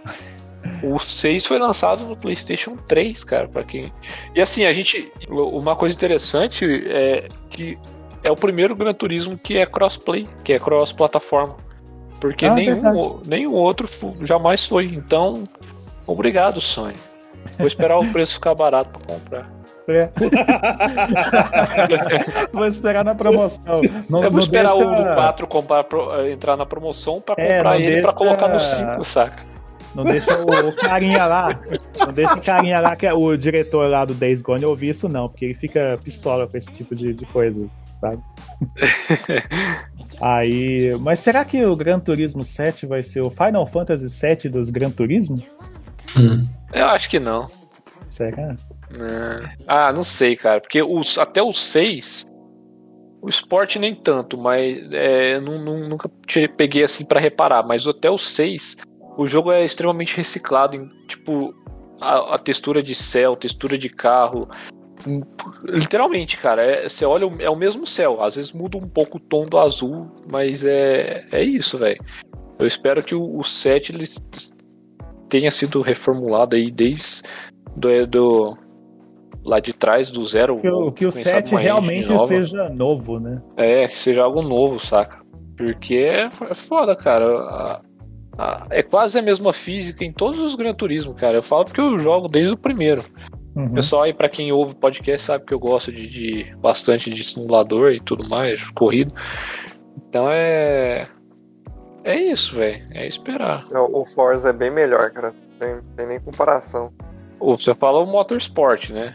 O seis foi lançado no PlayStation três, cara, pra quem... E assim, a gente... Uma coisa interessante é que... É o primeiro Gran Turismo que é crossplay, que é cross-plataforma. Porque ah, nenhum, nenhum outro jamais foi. Então, obrigado, Sony. Vou esperar o preço ficar barato pra comprar. É. Vou esperar na promoção. Não, eu vou esperar deixa... o do quatro comprar, entrar na promoção pra comprar é, não ele deixa... pra colocar no cinco, saca? Não deixa o, o carinha lá, não deixa o carinha lá, que é o diretor lá do Days Gone ouvir isso não, porque ele fica pistola com esse tipo de, de coisa. Sabe? Aí, mas será que o Gran Turismo sete vai ser o Final Fantasy sete dos Gran Turismo? Hum. Eu acho que não. Será? Não. Ah, não sei, cara. Porque os, até o seis, o Sport nem tanto, mas é, não, não, nunca tirei, peguei assim pra reparar. Mas até o seis, o jogo é extremamente reciclado em, tipo, a, a textura de céu, textura de carro. Literalmente, cara, é, você olha, é o mesmo céu, às vezes muda um pouco o tom do azul, mas é, é isso, velho. Eu espero que o, o sete ele tenha sido reformulado aí desde do, do, lá de trás, do zero. Que o, que o sete realmente nova. Seja novo, né? É, que seja algo novo, saca? Porque é, é foda, cara. A, a, é quase a mesma física em todos os Gran Turismo, cara. Eu falo porque eu jogo desde o primeiro. Uhum. Pessoal, aí pra quem ouve podcast sabe que eu gosto de, de bastante de simulador e tudo mais, corrido. Então é. É isso, velho. É esperar. Não, o Forza é bem melhor, cara. Tem, tem nem comparação. Ô, você fala o Motorsport, né?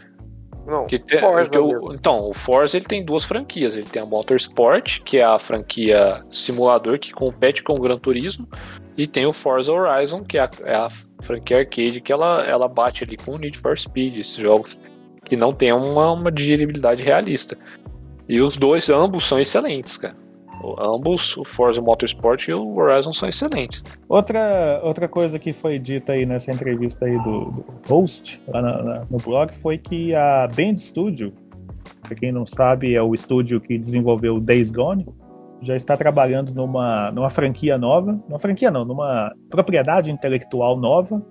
Não, que tem, Forza. Eu, mesmo. Então, o Forza ele tem duas franquias. Ele tem a Motorsport, que é a franquia simulador que compete com o Gran Turismo, e tem o Forza Horizon, que é a. É a franquia arcade, que ela, ela bate ali com o Need for Speed, esses jogos que não tem uma, uma digeribilidade realista. E os dois, ambos são excelentes, cara. O, ambos, o Forza Motorsport e o Horizon são excelentes. Outra, outra coisa que foi dita aí nessa entrevista aí do, do host, lá na, na, no blog, foi que a Band Studio, pra quem não sabe, é o estúdio que desenvolveu Days Gone, já está trabalhando numa, numa franquia nova, numa franquia não, numa propriedade intelectual nova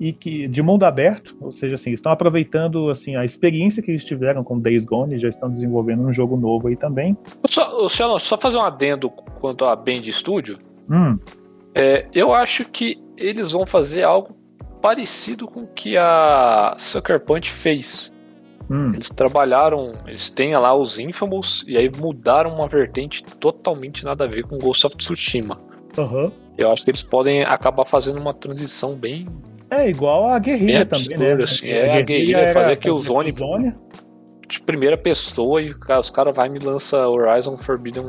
e que, de mundo aberto, ou seja, assim, estão aproveitando assim, a experiência que eles tiveram com Days Gone e já estão desenvolvendo um jogo novo aí também. Só, só, só fazer um adendo quanto à Band Studio, hum. é, eu acho que eles vão fazer algo parecido com o que a Sucker Punch fez. Hum. Eles trabalharam, eles têm lá os Infamous e aí mudaram uma vertente totalmente nada a ver com Ghost of Tsushima. Uhum. Eu acho que eles podem acabar fazendo uma transição bem... É igual a guerrilha também, né? Assim. A é, a guerrilha é fazer que os ônibus de primeira pessoa e cara, os caras vai me lança Horizon Forbidden,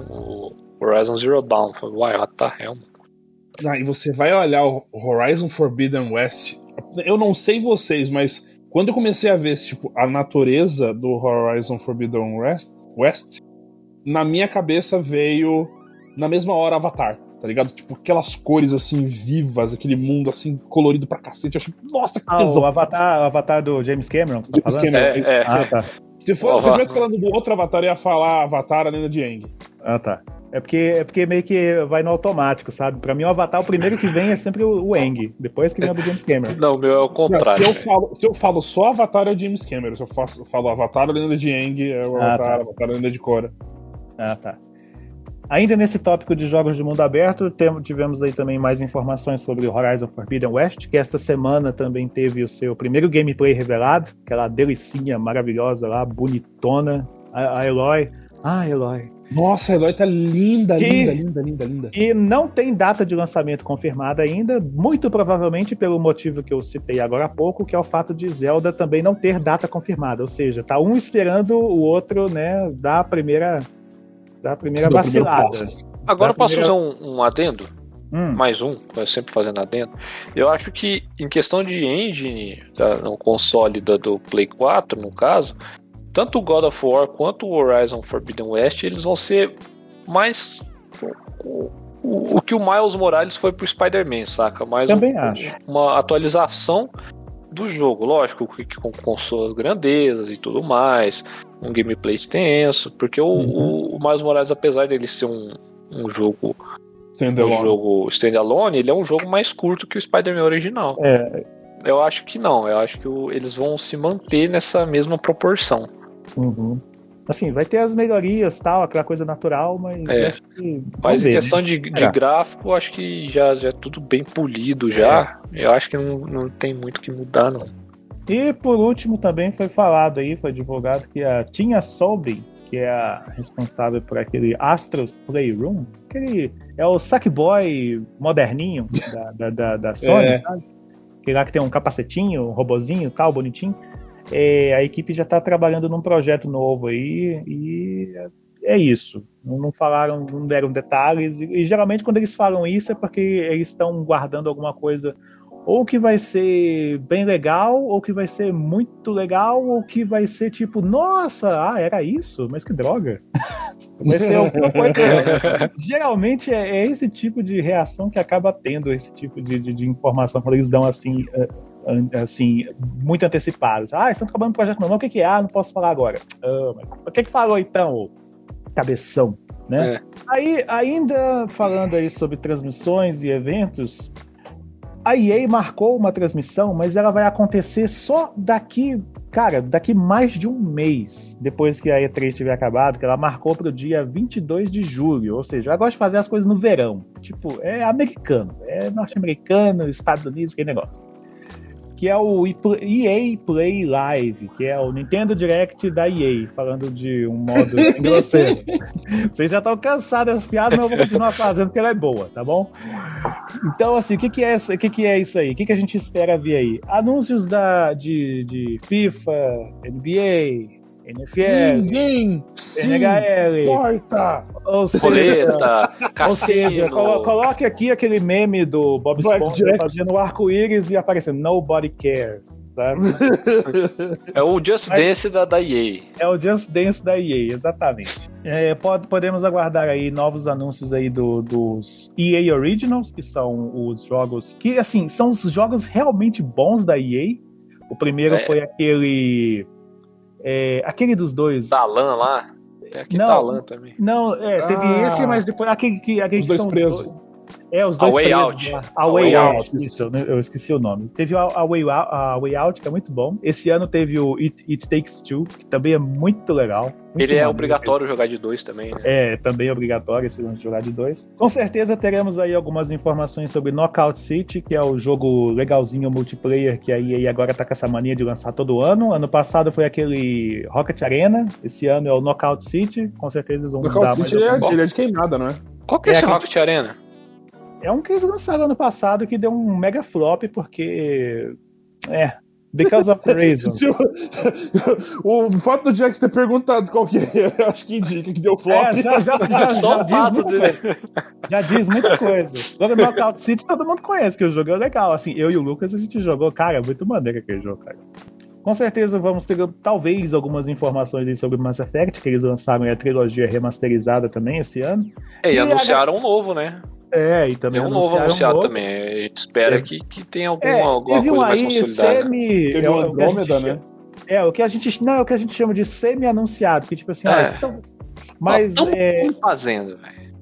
Horizon Zero Dawn. Uai, what the hell? Ah, e você vai olhar o Horizon Forbidden West, eu não sei vocês, mas... Quando eu comecei a ver tipo, a natureza do Horizon Forbidden West, na minha cabeça veio, na mesma hora, Avatar, tá ligado? Tipo, aquelas cores, assim, vivas, aquele mundo, assim, colorido pra cacete. Eu achei, nossa, que ah, tesão. O Avatar, o Avatar do James Cameron, você tá James falando? Cameron, é, é. Ah, tá. Se for, se eu estivesse falando do outro Avatar, eu ia falar Avatar, a Lenda de Aang. Ah, tá. É porque, é porque meio que vai no automático, sabe? Pra mim, o Avatar, o primeiro que vem é sempre o, o Aang. Depois que vem o do James Cameron. Não, meu, é o contrário. Se eu falo, se eu falo só Avatar, é o James Cameron. Se eu, faço, eu falo Avatar, a Lenda de Aang, é o ah, Avatar, tá. Avatar, a Lenda de Korra. Ah, tá. Ainda nesse tópico de jogos de mundo aberto, tivemos aí também mais informações sobre Horizon Forbidden West, que esta semana também teve o seu primeiro gameplay revelado, aquela delicinha maravilhosa lá, bonitona, a, a Eloy. Ah, Eloy. Nossa, a Eloy tá linda, que... linda, linda, linda, linda. E não tem data de lançamento confirmada ainda, muito provavelmente pelo motivo que eu citei agora há pouco, que é o fato de Zelda também não ter data confirmada, ou seja, tá um esperando o outro, né, da primeira, da primeira do vacilada. Agora posso primeira... usar um, um adendo? Hum. Mais um, sempre fazendo adendo. Eu acho que em questão de engine, tá, no console do, do Play quatro, no caso... Tanto o God of War quanto o Horizon Forbidden West, eles vão ser mais o, o, o que o Miles Morales foi pro Spider-Man, saca? Mais Também um, acho. Uma atualização do jogo, lógico, que, que, com, com suas grandezas e tudo mais, um gameplay extenso, porque o, uhum. o, o Miles Morales, apesar dele ser um, um jogo standalone, um jogo standalone, ele é um jogo mais curto que o Spider-Man original. É. Eu acho que não, eu acho que o, eles vão se manter nessa mesma proporção. Uhum. Assim, vai ter as melhorias e tal, aquela coisa natural, mas é. acho que... Mas em questão de, de é. gráfico, acho que já, já é tudo bem polido já. É. Eu acho que não, não tem muito o que mudar, não. E por último também foi falado aí, foi divulgado que a Tinha Solby, que é a responsável por aquele Astro's Playroom, aquele é o Sackboy moderninho da, da, da, da Sony, é. sabe? Que lá que tem um capacetinho, um robozinho e tal, bonitinho. É, a equipe já está trabalhando num projeto novo aí e é isso. Não falaram, não deram detalhes. E, e geralmente quando eles falam isso é porque eles estão guardando alguma coisa ou que vai ser bem legal, ou que vai ser muito legal, ou que vai ser tipo, nossa, ah, era isso? Mas que droga. Vai ser alguma coisa. Geralmente é, é esse tipo de reação que acaba tendo esse tipo de, de, de informação, quando eles dão assim... Uh, assim, muito antecipados. Ah, estão trabalhando no projeto normal, o que que é? Ah, não posso falar agora. Ah, mas... O que que falou então? Cabeção, né? É. Aí, ainda falando aí sobre transmissões e eventos, a E A marcou uma transmissão, mas ela vai acontecer só daqui, cara, daqui mais de um mês, depois que a E três tiver acabado, que ela marcou para o dia vinte e dois de julho, ou seja, ela gosta de fazer as coisas no verão. Tipo, é americano, é norte-americano, Estados Unidos, aquele negócio. Que é o E A Play Live, que é o Nintendo Direct da E A, falando de um modo grosseiro. Vocês já estão cansados dessas piadas, mas eu vou continuar fazendo, porque ela é boa, tá bom? Então, assim, o que, que, é, que, que é isso aí? O que, que a gente espera ver aí? Anúncios da, de, de FIFA, N B A, N F L, ninguém, N H L, porta, ou seja, coleta, ou seja, colo- coloque aqui aquele meme do Bob Esponja fazendo o arco-íris e aparecendo Nobody Cares, sabe? É o Just Mas, Dance da, da E A. É o Just Dance da E A, exatamente. É, pode, podemos aguardar aí novos anúncios aí do, dos E A Originals, que são os jogos que, assim, são os jogos realmente bons da E A. O primeiro é. foi aquele... É, aquele dos dois. Talan lá? Tem aqui Talan também. Não, é, teve ah, esse, mas depois. Aquele que, aquele que são presos. Os dois. É, os dois. A Way Out. Lá. A, a Way, Way Out. Out. Isso, eu esqueci o nome. Teve a, a, Way, a Way Out, que é muito bom. Esse ano teve o It, It Takes Two, que também é muito legal. Muito Ele é obrigatório jogar de dois também, né? É, também é obrigatório esse ano de jogar de dois. Com certeza teremos aí algumas informações sobre Knockout City, que é o jogo legalzinho multiplayer que a E A agora tá com essa mania de lançar todo ano. Ano passado foi aquele Rocket Arena, esse ano é o Knockout City. Com certeza eles vão mudar mais. Knockout City é de queimada, não é? Qual que é, é esse Rocket Arena? É um que eles lançaram ano passado que deu um mega flop, porque... É, because of the reasons. o, o fato do Jax ter perguntado qual que é, eu acho que indica que deu flop. É, já, já, já, Só já, o fato diz dele. Já diz muita coisa. Jogo do Knockout City todo mundo conhece, que o jogo é legal. Assim, eu e o Lucas, a gente jogou, cara, muito maneiro aquele jogo, cara. Com certeza vamos ter, talvez, algumas informações aí sobre Mass Effect, que eles lançaram a trilogia remasterizada também esse ano. É, e, e anunciaram a... um novo, né? É, e também. É um novo anunciado um também. A gente espera é. que, que tenha alguma, é, alguma teve coisa um mais consolidada. Semi... Teve é, uma Andrômeda, né? Chama... É, o que a gente. Não, é o que a gente chama de semi-anunciado. Que tipo assim, é. ah, estão... Mas. Estão é... fazendo, velho.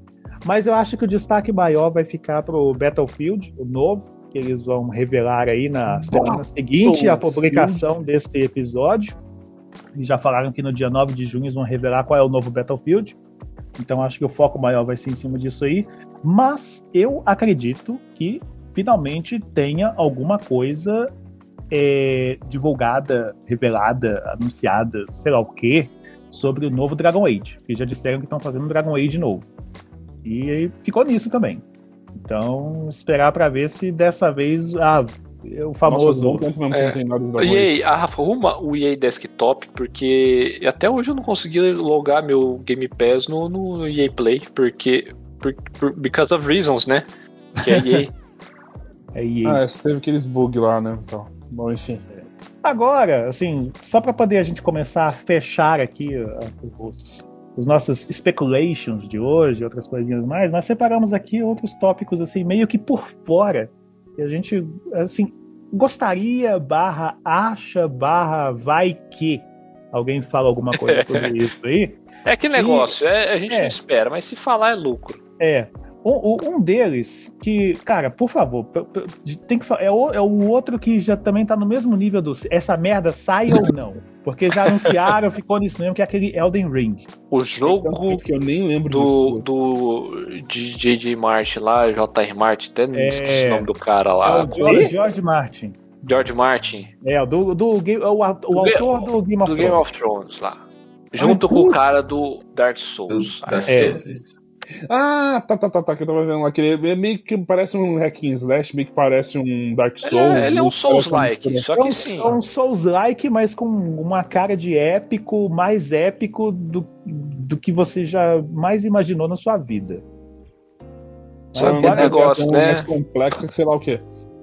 Mas eu acho que o destaque maior vai ficar pro Battlefield, o novo, que eles vão revelar aí na semana seguinte, a publicação desse episódio. E já falaram que no dia nove de junho eles vão revelar qual é o novo Battlefield. Então acho que o foco maior vai ser em cima disso aí. Mas eu acredito que finalmente tenha alguma coisa é, divulgada, revelada, anunciada, sei lá o quê, sobre o novo Dragon Age. Porque já disseram que estão fazendo um Dragon Age novo. E aí ficou nisso também. Então, esperar pra ver se dessa vez a, o famoso... Nossa, é, e aí, arruma o E A Desktop, porque até hoje eu não consegui logar meu Game Pass no, no E A Play, porque... Por, por, because of reasons, né? Que é E A. É E A. Ah, teve aqueles bugs lá, né? Então, bom, enfim. Agora, assim, só pra poder a gente começar a fechar aqui os... as nossas speculations de hoje, outras coisinhas mais, nós separamos aqui outros tópicos, assim, meio que por fora, que a gente, assim, gostaria, barra, acha, barra, vai que alguém fala alguma coisa sobre isso aí. É aquele negócio, e, é, a gente é, não espera, mas se falar é lucro. É. Um, um deles, que, cara, por favor, tem que falar, é, o, é o outro que já também tá no mesmo nível do essa merda sai ou não. Porque já anunciaram, ficou nisso mesmo, que é aquele Elden Ring. O jogo que eu nem lembro do, do J J. Martin lá, J R. Martin, até não esqueci o nome do cara lá. É o George, George Martin. George Martin. É, do, do, do, o, o autor do Game of do Thrones. Game of Thrones lá. Junto ah, com o cara do Dark Souls. Dark Souls, isso. Ah, tá, tá, tá, tá, que eu tava vendo lá, que ele meio que parece um hack and slash, meio que parece um Dark Souls. Ele é, ele é um Souls-like, só que sim. É um Souls-like, mas com uma cara de épico, mais épico do, do que você já mais imaginou na sua vida. Só que é um negócio, né? Mais complexo, sei lá o quê.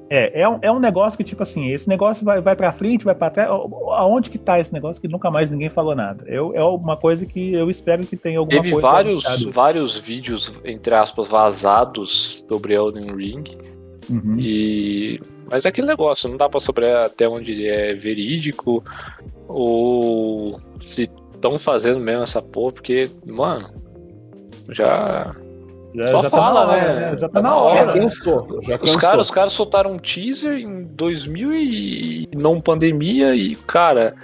É, é um, é um negócio que, tipo assim, esse negócio vai, vai pra frente, vai pra trás. Aonde que tá esse negócio que nunca mais ninguém falou nada? Eu, é uma coisa que eu espero que tenha alguma Teve coisa... Teve vários, vários vídeos, entre aspas, vazados sobre Elden Ring. Uhum. E... Mas é aquele negócio, não dá pra saber até onde ele é verídico ou se estão fazendo mesmo essa porra, porque, mano, já... Já, Só já fala, tá hora, né? né? Já tá, tá na hora. hora. Cansou, já os caras cara soltaram um teaser em dois mil e não pandemia e, cara...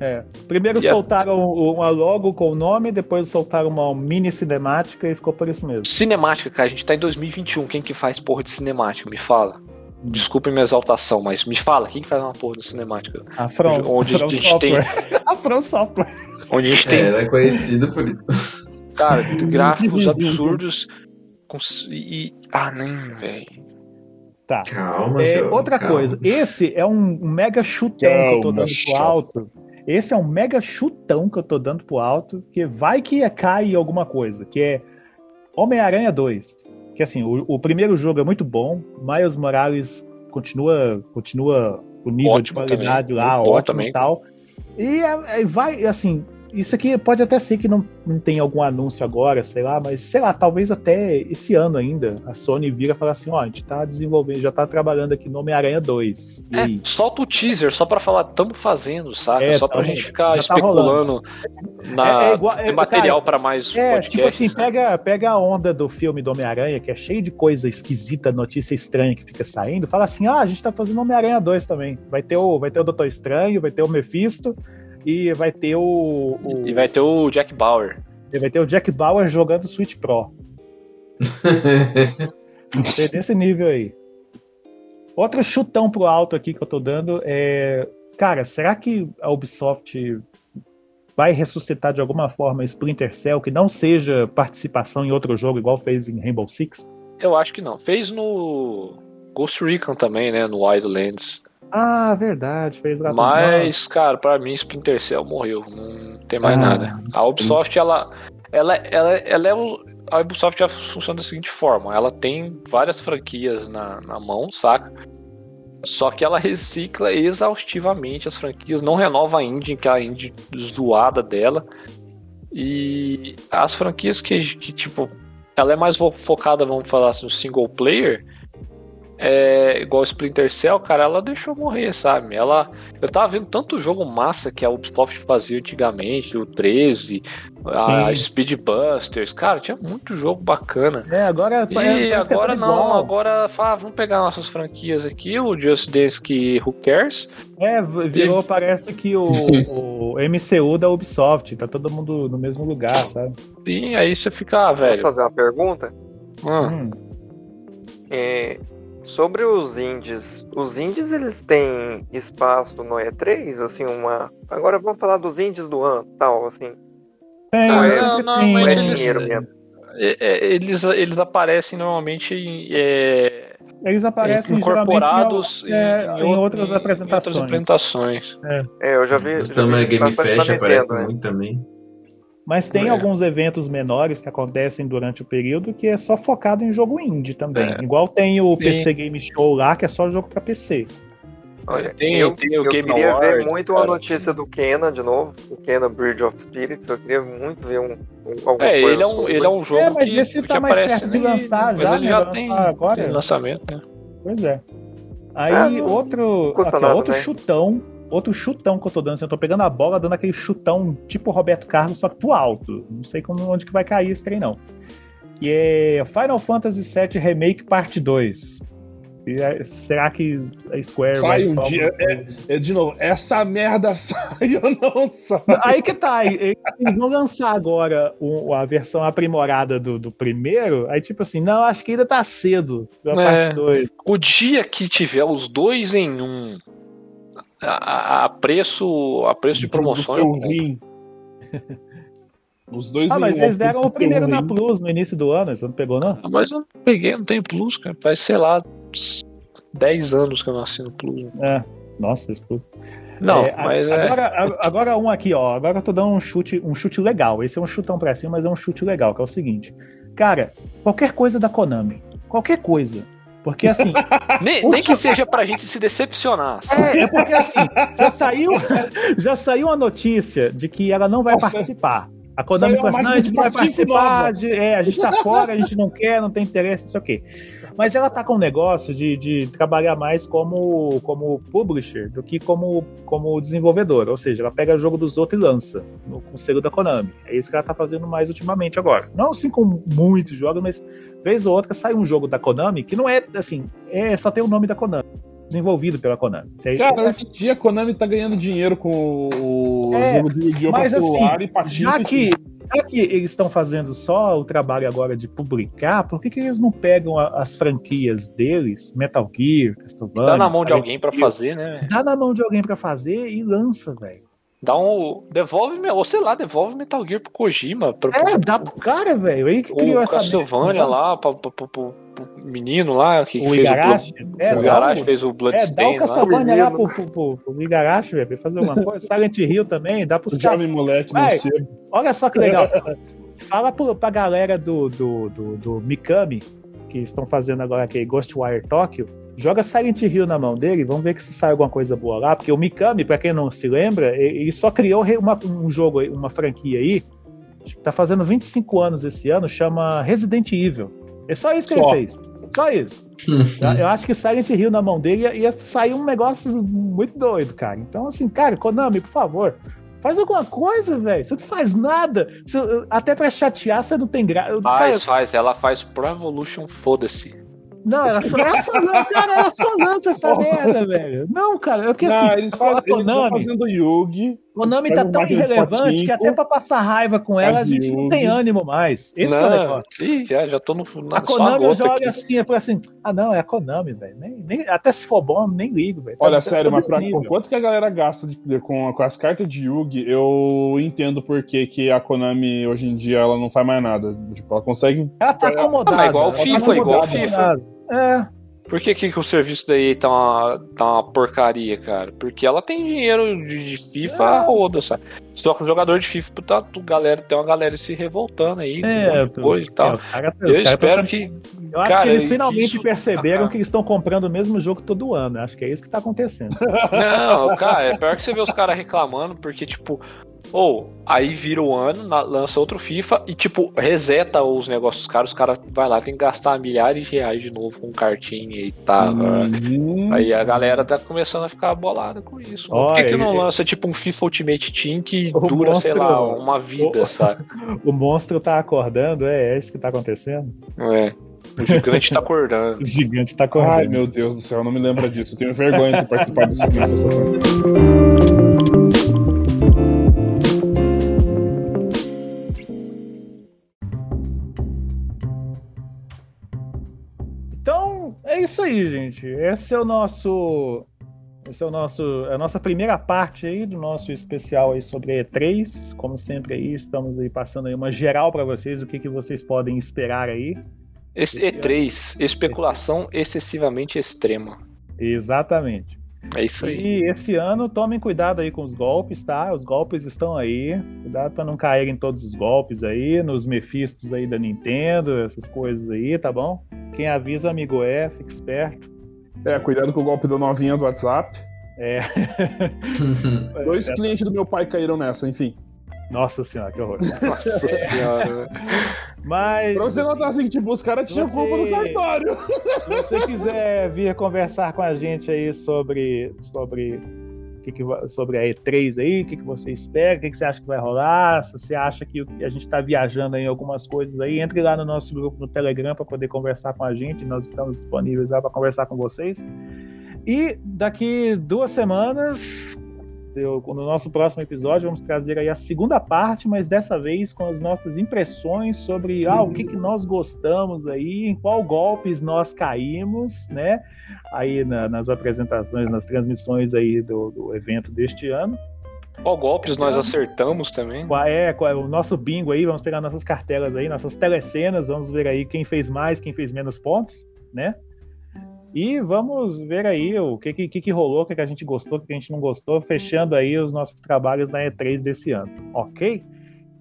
É. Primeiro soltaram a... uma logo com o nome, depois soltaram uma mini cinemática e ficou por isso mesmo. Cinemática, cara. A gente tá em dois mil e vinte e um. Quem que faz porra de cinemática? Me fala. Desculpe minha exaltação, mas me fala. Quem que faz uma porra de cinemática? A From, onde a, a gente Software. Tem... A From Software. Onde a gente tem... Ela é conhecida por isso. Cara, gráficos absurdos... E... Ah, nem, velho. Tá. Calma, é, João, outra calma. coisa, esse é um mega chutão calma, que eu tô dando pro alto. Esse é um mega chutão que eu tô dando pro alto, que vai que cai alguma coisa, que é Homem-Aranha dois. Que assim, o, o primeiro jogo é muito bom, Miles Morales continua, continua o nível ótimo de qualidade também. Lá, muito ótimo e tal. E é, é, vai, assim... Isso aqui pode até ser que não, não tem algum anúncio agora, sei lá, mas sei lá, talvez até esse ano ainda a Sony vira e fala assim, ó, a gente tá desenvolvendo, já tá trabalhando aqui no Homem-Aranha dois. É, solta o teaser só pra falar, tamo fazendo, saca? É, só tá pra gente ficar tá especulando na, é, é igual, é, material cara, pra mais é, podcasts. Tipo assim, né? pega, pega a onda do filme do Homem-Aranha, que é cheio de coisa esquisita, notícia estranha que fica saindo, fala assim, ah, a gente tá fazendo Homem-Aranha dois também. Vai ter o, vai ter o Doutor Estranho, vai ter o Mephisto, e vai ter o, o... E vai ter o Jack Bauer. E vai ter o Jack Bauer jogando Switch Pro. Tem desse nível aí. Outro chutão pro alto aqui que eu tô dando é... Cara, será que a Ubisoft vai ressuscitar de alguma forma Splinter Cell que não seja participação em outro jogo igual fez em Rainbow Six? Eu acho que não. Fez no Ghost Recon também, né? No Wildlands. Ah, verdade, fez gato. Mas, mal. Cara, pra mim Splinter Cell morreu, não tem mais ah, nada. A Ubisoft, ela, ela, ela, ela é um, a Ubisoft já funciona da seguinte forma: ela tem várias franquias na, na mão, saca? Só que ela recicla exaustivamente as franquias, não renova a indie, que é a indie zoada dela. E as franquias que, que tipo, ela é mais focada, vamos falar assim, no single player. é, igual Splinter Cell, cara, ela deixou morrer, sabe? Ela, eu tava vendo tanto jogo massa que a Ubisoft fazia antigamente, o treze, a, a Speedbusters, cara, tinha muito jogo bacana. É, agora é, e agora é não, igual. Agora fala, ah, vamos pegar nossas franquias aqui, o Just Dance que Who Cares? É, virou, e... parece que o, o M C U da Ubisoft, tá todo mundo no mesmo lugar, sabe? Sim, aí você fica, ah, velho... Posso fazer uma pergunta? Hum. É... Sobre os indies, os indies eles têm espaço no E três, assim, uma... Agora vamos falar dos indies do ano, tal, assim. Tem, não, é, não, não é dinheiro eles, mesmo. É, é, eles, eles aparecem normalmente em... É, eles aparecem incorporados em, é, em, em outras em, apresentações. Em outras apresentações. É. é, eu já vi... Já vi Game Fest aparece muito, né? Também. Mas tem é. alguns eventos menores que acontecem durante o período que é só focado em jogo indie também. É. Igual tem o Sim. P C Game Show lá, que é só jogo pra P C. Olha, tem, eu, tem eu, o eu Game queria Award, ver muito cara. A notícia do Kena de novo, o Kena Bridge of Spirits. Eu queria muito ver um, um, alguma é, coisa ele é um, sobre. Ele é um jogo é, mas que, esse que tá mais perto de lançar já, ele né, já tem, agora. Tem lançamento, né? Pois é. Aí ah, outro, aqui, nada, outro né? chutão. Outro chutão que eu tô dando, assim, eu tô pegando a bola, dando aquele chutão tipo Roberto Carlos, só que pro alto. Não sei como, onde que vai cair esse trem, não. E é Final Fantasy sete Remake Parte dois. É, será que a Square sai vai... um dia... É, é, de novo, essa merda sai ou não sai? Aí que tá. Eles vão lançar agora a versão aprimorada do, do primeiro, aí tipo assim, não, acho que ainda tá cedo da é, parte dois. O dia que tiver os dois em um... A, a preço a preço de, de promoção os dois. Ah, mas um, eles deram o primeiro um na Plus no início do ano, você não pegou não? Ah, mas eu não peguei, não tem Plus, cara, faz sei lá dez anos que eu não assino Plus, né? É, nossa, isso tudo. Não, é, mas agora, é... agora um aqui, ó, agora eu tô dando um chute, um chute legal, esse é um chutão pra cima, mas é um chute legal, que é o seguinte, cara, qualquer coisa da Konami, qualquer coisa. Porque assim. Nem, nem que seja pra gente se decepcionar. É, é porque assim, já saiu, já saiu a notícia de que ela não vai Nossa, participar. A Konami falou assim: não, a gente não vai participar, de, é, a gente tá fora, a gente não quer, não tem interesse, não sei o quê. Mas ela tá com um negócio de, de trabalhar mais como, como publisher do que como, como desenvolvedora. Ou seja, ela pega o jogo dos outros e lança no conselho da Konami. É isso que ela tá fazendo mais ultimamente agora. Não assim com muitos jogos, mas vez ou outra sai um jogo da Konami que não é assim, é só tem o nome da Konami. Desenvolvido pela Konami. Cara, hoje em dia a Konami tá ganhando dinheiro com o é, jogo de Yu-Gi-Oh! Mas assim, e já que, já que eles estão fazendo só o trabalho agora de publicar, por que que eles não pegam a, as franquias deles, Metal Gear, Castlevania... Dá na mão de alguém pra fazer, né? Dá na mão de alguém pra fazer e lança, velho. Dá um... Devolve, ou sei lá, devolve Metal Gear pro Kojima. Pra, é, pro, dá pro cara, velho. Ele que criou essa... Castlevania lá, pra... pra, pra, pra... menino lá que o fez Igarashi, o, é, o Igarashi fez o Bloodstain. É, dá o Castlevania lá pro, pro, pro, pro Igarashi, velho, pra fazer alguma coisa. Silent Hill também, dá pros caras. Olha só que legal. Fala pro, pra galera do, do, do, do Mikami, que estão fazendo agora aquele Ghostwire Tokyo, joga Silent Hill na mão dele, vamos ver se sai alguma coisa boa lá, porque o Mikami, pra quem não se lembra, ele só criou uma, um jogo, uma franquia aí, que tá fazendo vinte e cinco anos esse ano, chama Resident Evil. É só isso que só. ele fez. Só isso. Uhum. Eu acho que Silent Hill na mão dele ia, ia sair um negócio muito doido, cara. Então, assim, cara, Konami, por favor, faz alguma coisa, velho. Você não faz nada. Você, até pra chatear, você não tem graça. Faz, cara... faz. Ela faz Pro Evolution, foda-se. Não, ela só, ela só, cara, ela só lança essa merda, velho. Não, cara, eu que assim, não, eles fazem, a Konami, eles fazendo Yugi, Konami tá tão irrelevante que até pra passar raiva com ela a gente Yugi. não tem ânimo mais. Esse não, que é o negócio. Ih, já, já tô no na, A Konami joga assim, eu falei assim, ah não, é a Konami, velho. Nem, nem, até se for bom, nem ligo, velho. Olha, tá, sério, mas pra, quanto que a galera gasta de, com, com as cartas de Yugi, eu entendo por que, que a Konami hoje em dia ela não faz mais nada. Tipo, ela consegue. Ela tá acomodada. Ah, é igual o FIFA, tá igual o FIFA. É. Por que, que o serviço daí tá uma, tá uma porcaria, cara? Porque ela tem dinheiro de, de FIFA, é. roda, sabe? Só que o jogador de FIFA, tá, tu, galera, tem uma galera se revoltando aí. É, coisa e tal. Cara, eu espero que... Eu acho cara, que eles finalmente isso... perceberam ah, que eles estão comprando o mesmo jogo todo ano. Acho que é isso que tá acontecendo. Não, cara, é pior que você ver os caras reclamando, porque, tipo... Ou, aí vira o ano, lança outro FIFA e, tipo, reseta os negócios caros. Os caras vai lá, tem que gastar milhares de reais de novo com cartinha e tal. Uhum. Aí a galera tá começando a ficar bolada com isso. Por que, que não lança, tipo, um FIFA Ultimate Team que o dura, monstro, sei lá, uma vida, o, sabe? O monstro tá acordando, é, é isso que tá acontecendo? É. O gigante tá acordando. O gigante tá acordando. Ai, meu Deus do céu, não me lembra disso. Eu tenho vergonha de participar disso. É isso aí, gente. Esse é o nosso, esse é o nosso, a nossa primeira parte aí do nosso especial aí sobre E três. Como sempre aí, estamos aí passando aí uma geral para vocês, o que, que vocês podem esperar aí. Esse E três, especulação excessivamente extrema. Exatamente. É isso aí. E esse ano, tomem cuidado aí com os golpes, tá? Os golpes estão aí. Cuidado para não cair em todos os golpes aí, nos mefistos aí da Nintendo, essas coisas aí, tá bom? Quem avisa, amigo é, fica esperto. É, cuidado com o golpe do novinha do WhatsApp. É. Dois é, clientes do meu pai caíram nessa, enfim. Nossa senhora, que horror. Nossa senhora. Mas, pra você notar assim, tipo, os caras tinham culpa no cartório. Se você quiser vir conversar com a gente aí sobre, sobre, que que, sobre a E três aí, o que, que você espera, o que, que você acha que vai rolar, se você acha que a gente tá viajando em algumas coisas aí, entre lá no nosso grupo no Telegram pra poder conversar com a gente, nós estamos disponíveis lá pra conversar com vocês. E daqui duas semanas... no nosso próximo episódio vamos trazer aí a segunda parte, mas dessa vez com as nossas impressões sobre ah, o que, que nós gostamos aí, em qual golpes nós caímos, né? Aí na, nas apresentações, nas transmissões aí do, do evento deste ano. Qual golpes nós acertamos também? É, o nosso bingo aí, vamos pegar nossas cartelas aí, nossas telecenas, vamos ver aí quem fez mais, quem fez menos pontos, né? E vamos ver aí o que, que, que rolou, o que, que a gente gostou, o que a gente não gostou, fechando aí os nossos trabalhos na E três desse ano, ok?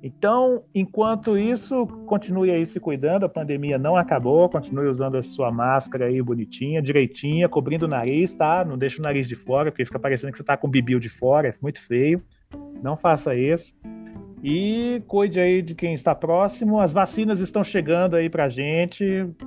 Então, enquanto isso, continue aí se cuidando, a pandemia não acabou, continue usando a sua máscara aí bonitinha, direitinha, cobrindo o nariz, tá? Não deixa o nariz de fora, porque fica parecendo que você tá com o bibiu de fora, é muito feio, não faça isso. E cuide aí de quem está próximo. As vacinas estão chegando aí pra gente.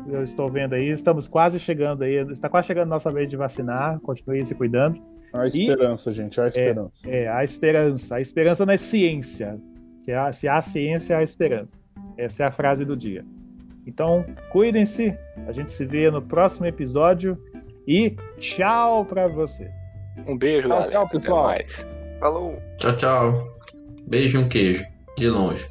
Eu estou vendo aí, estamos quase chegando aí. Está quase chegando a nossa vez de vacinar. Continue se cuidando. Há esperança, e, gente, há esperança. É, é, há esperança. A esperança na ciência. Se há, se há ciência, há esperança. Essa é a frase do dia. Então, cuidem-se. A gente se vê no próximo episódio. E tchau pra vocês. Um beijo, tchau, galera. Tchau, pessoal. Até mais. Falou. Tchau, tchau. Beijo e um queijo, de longe.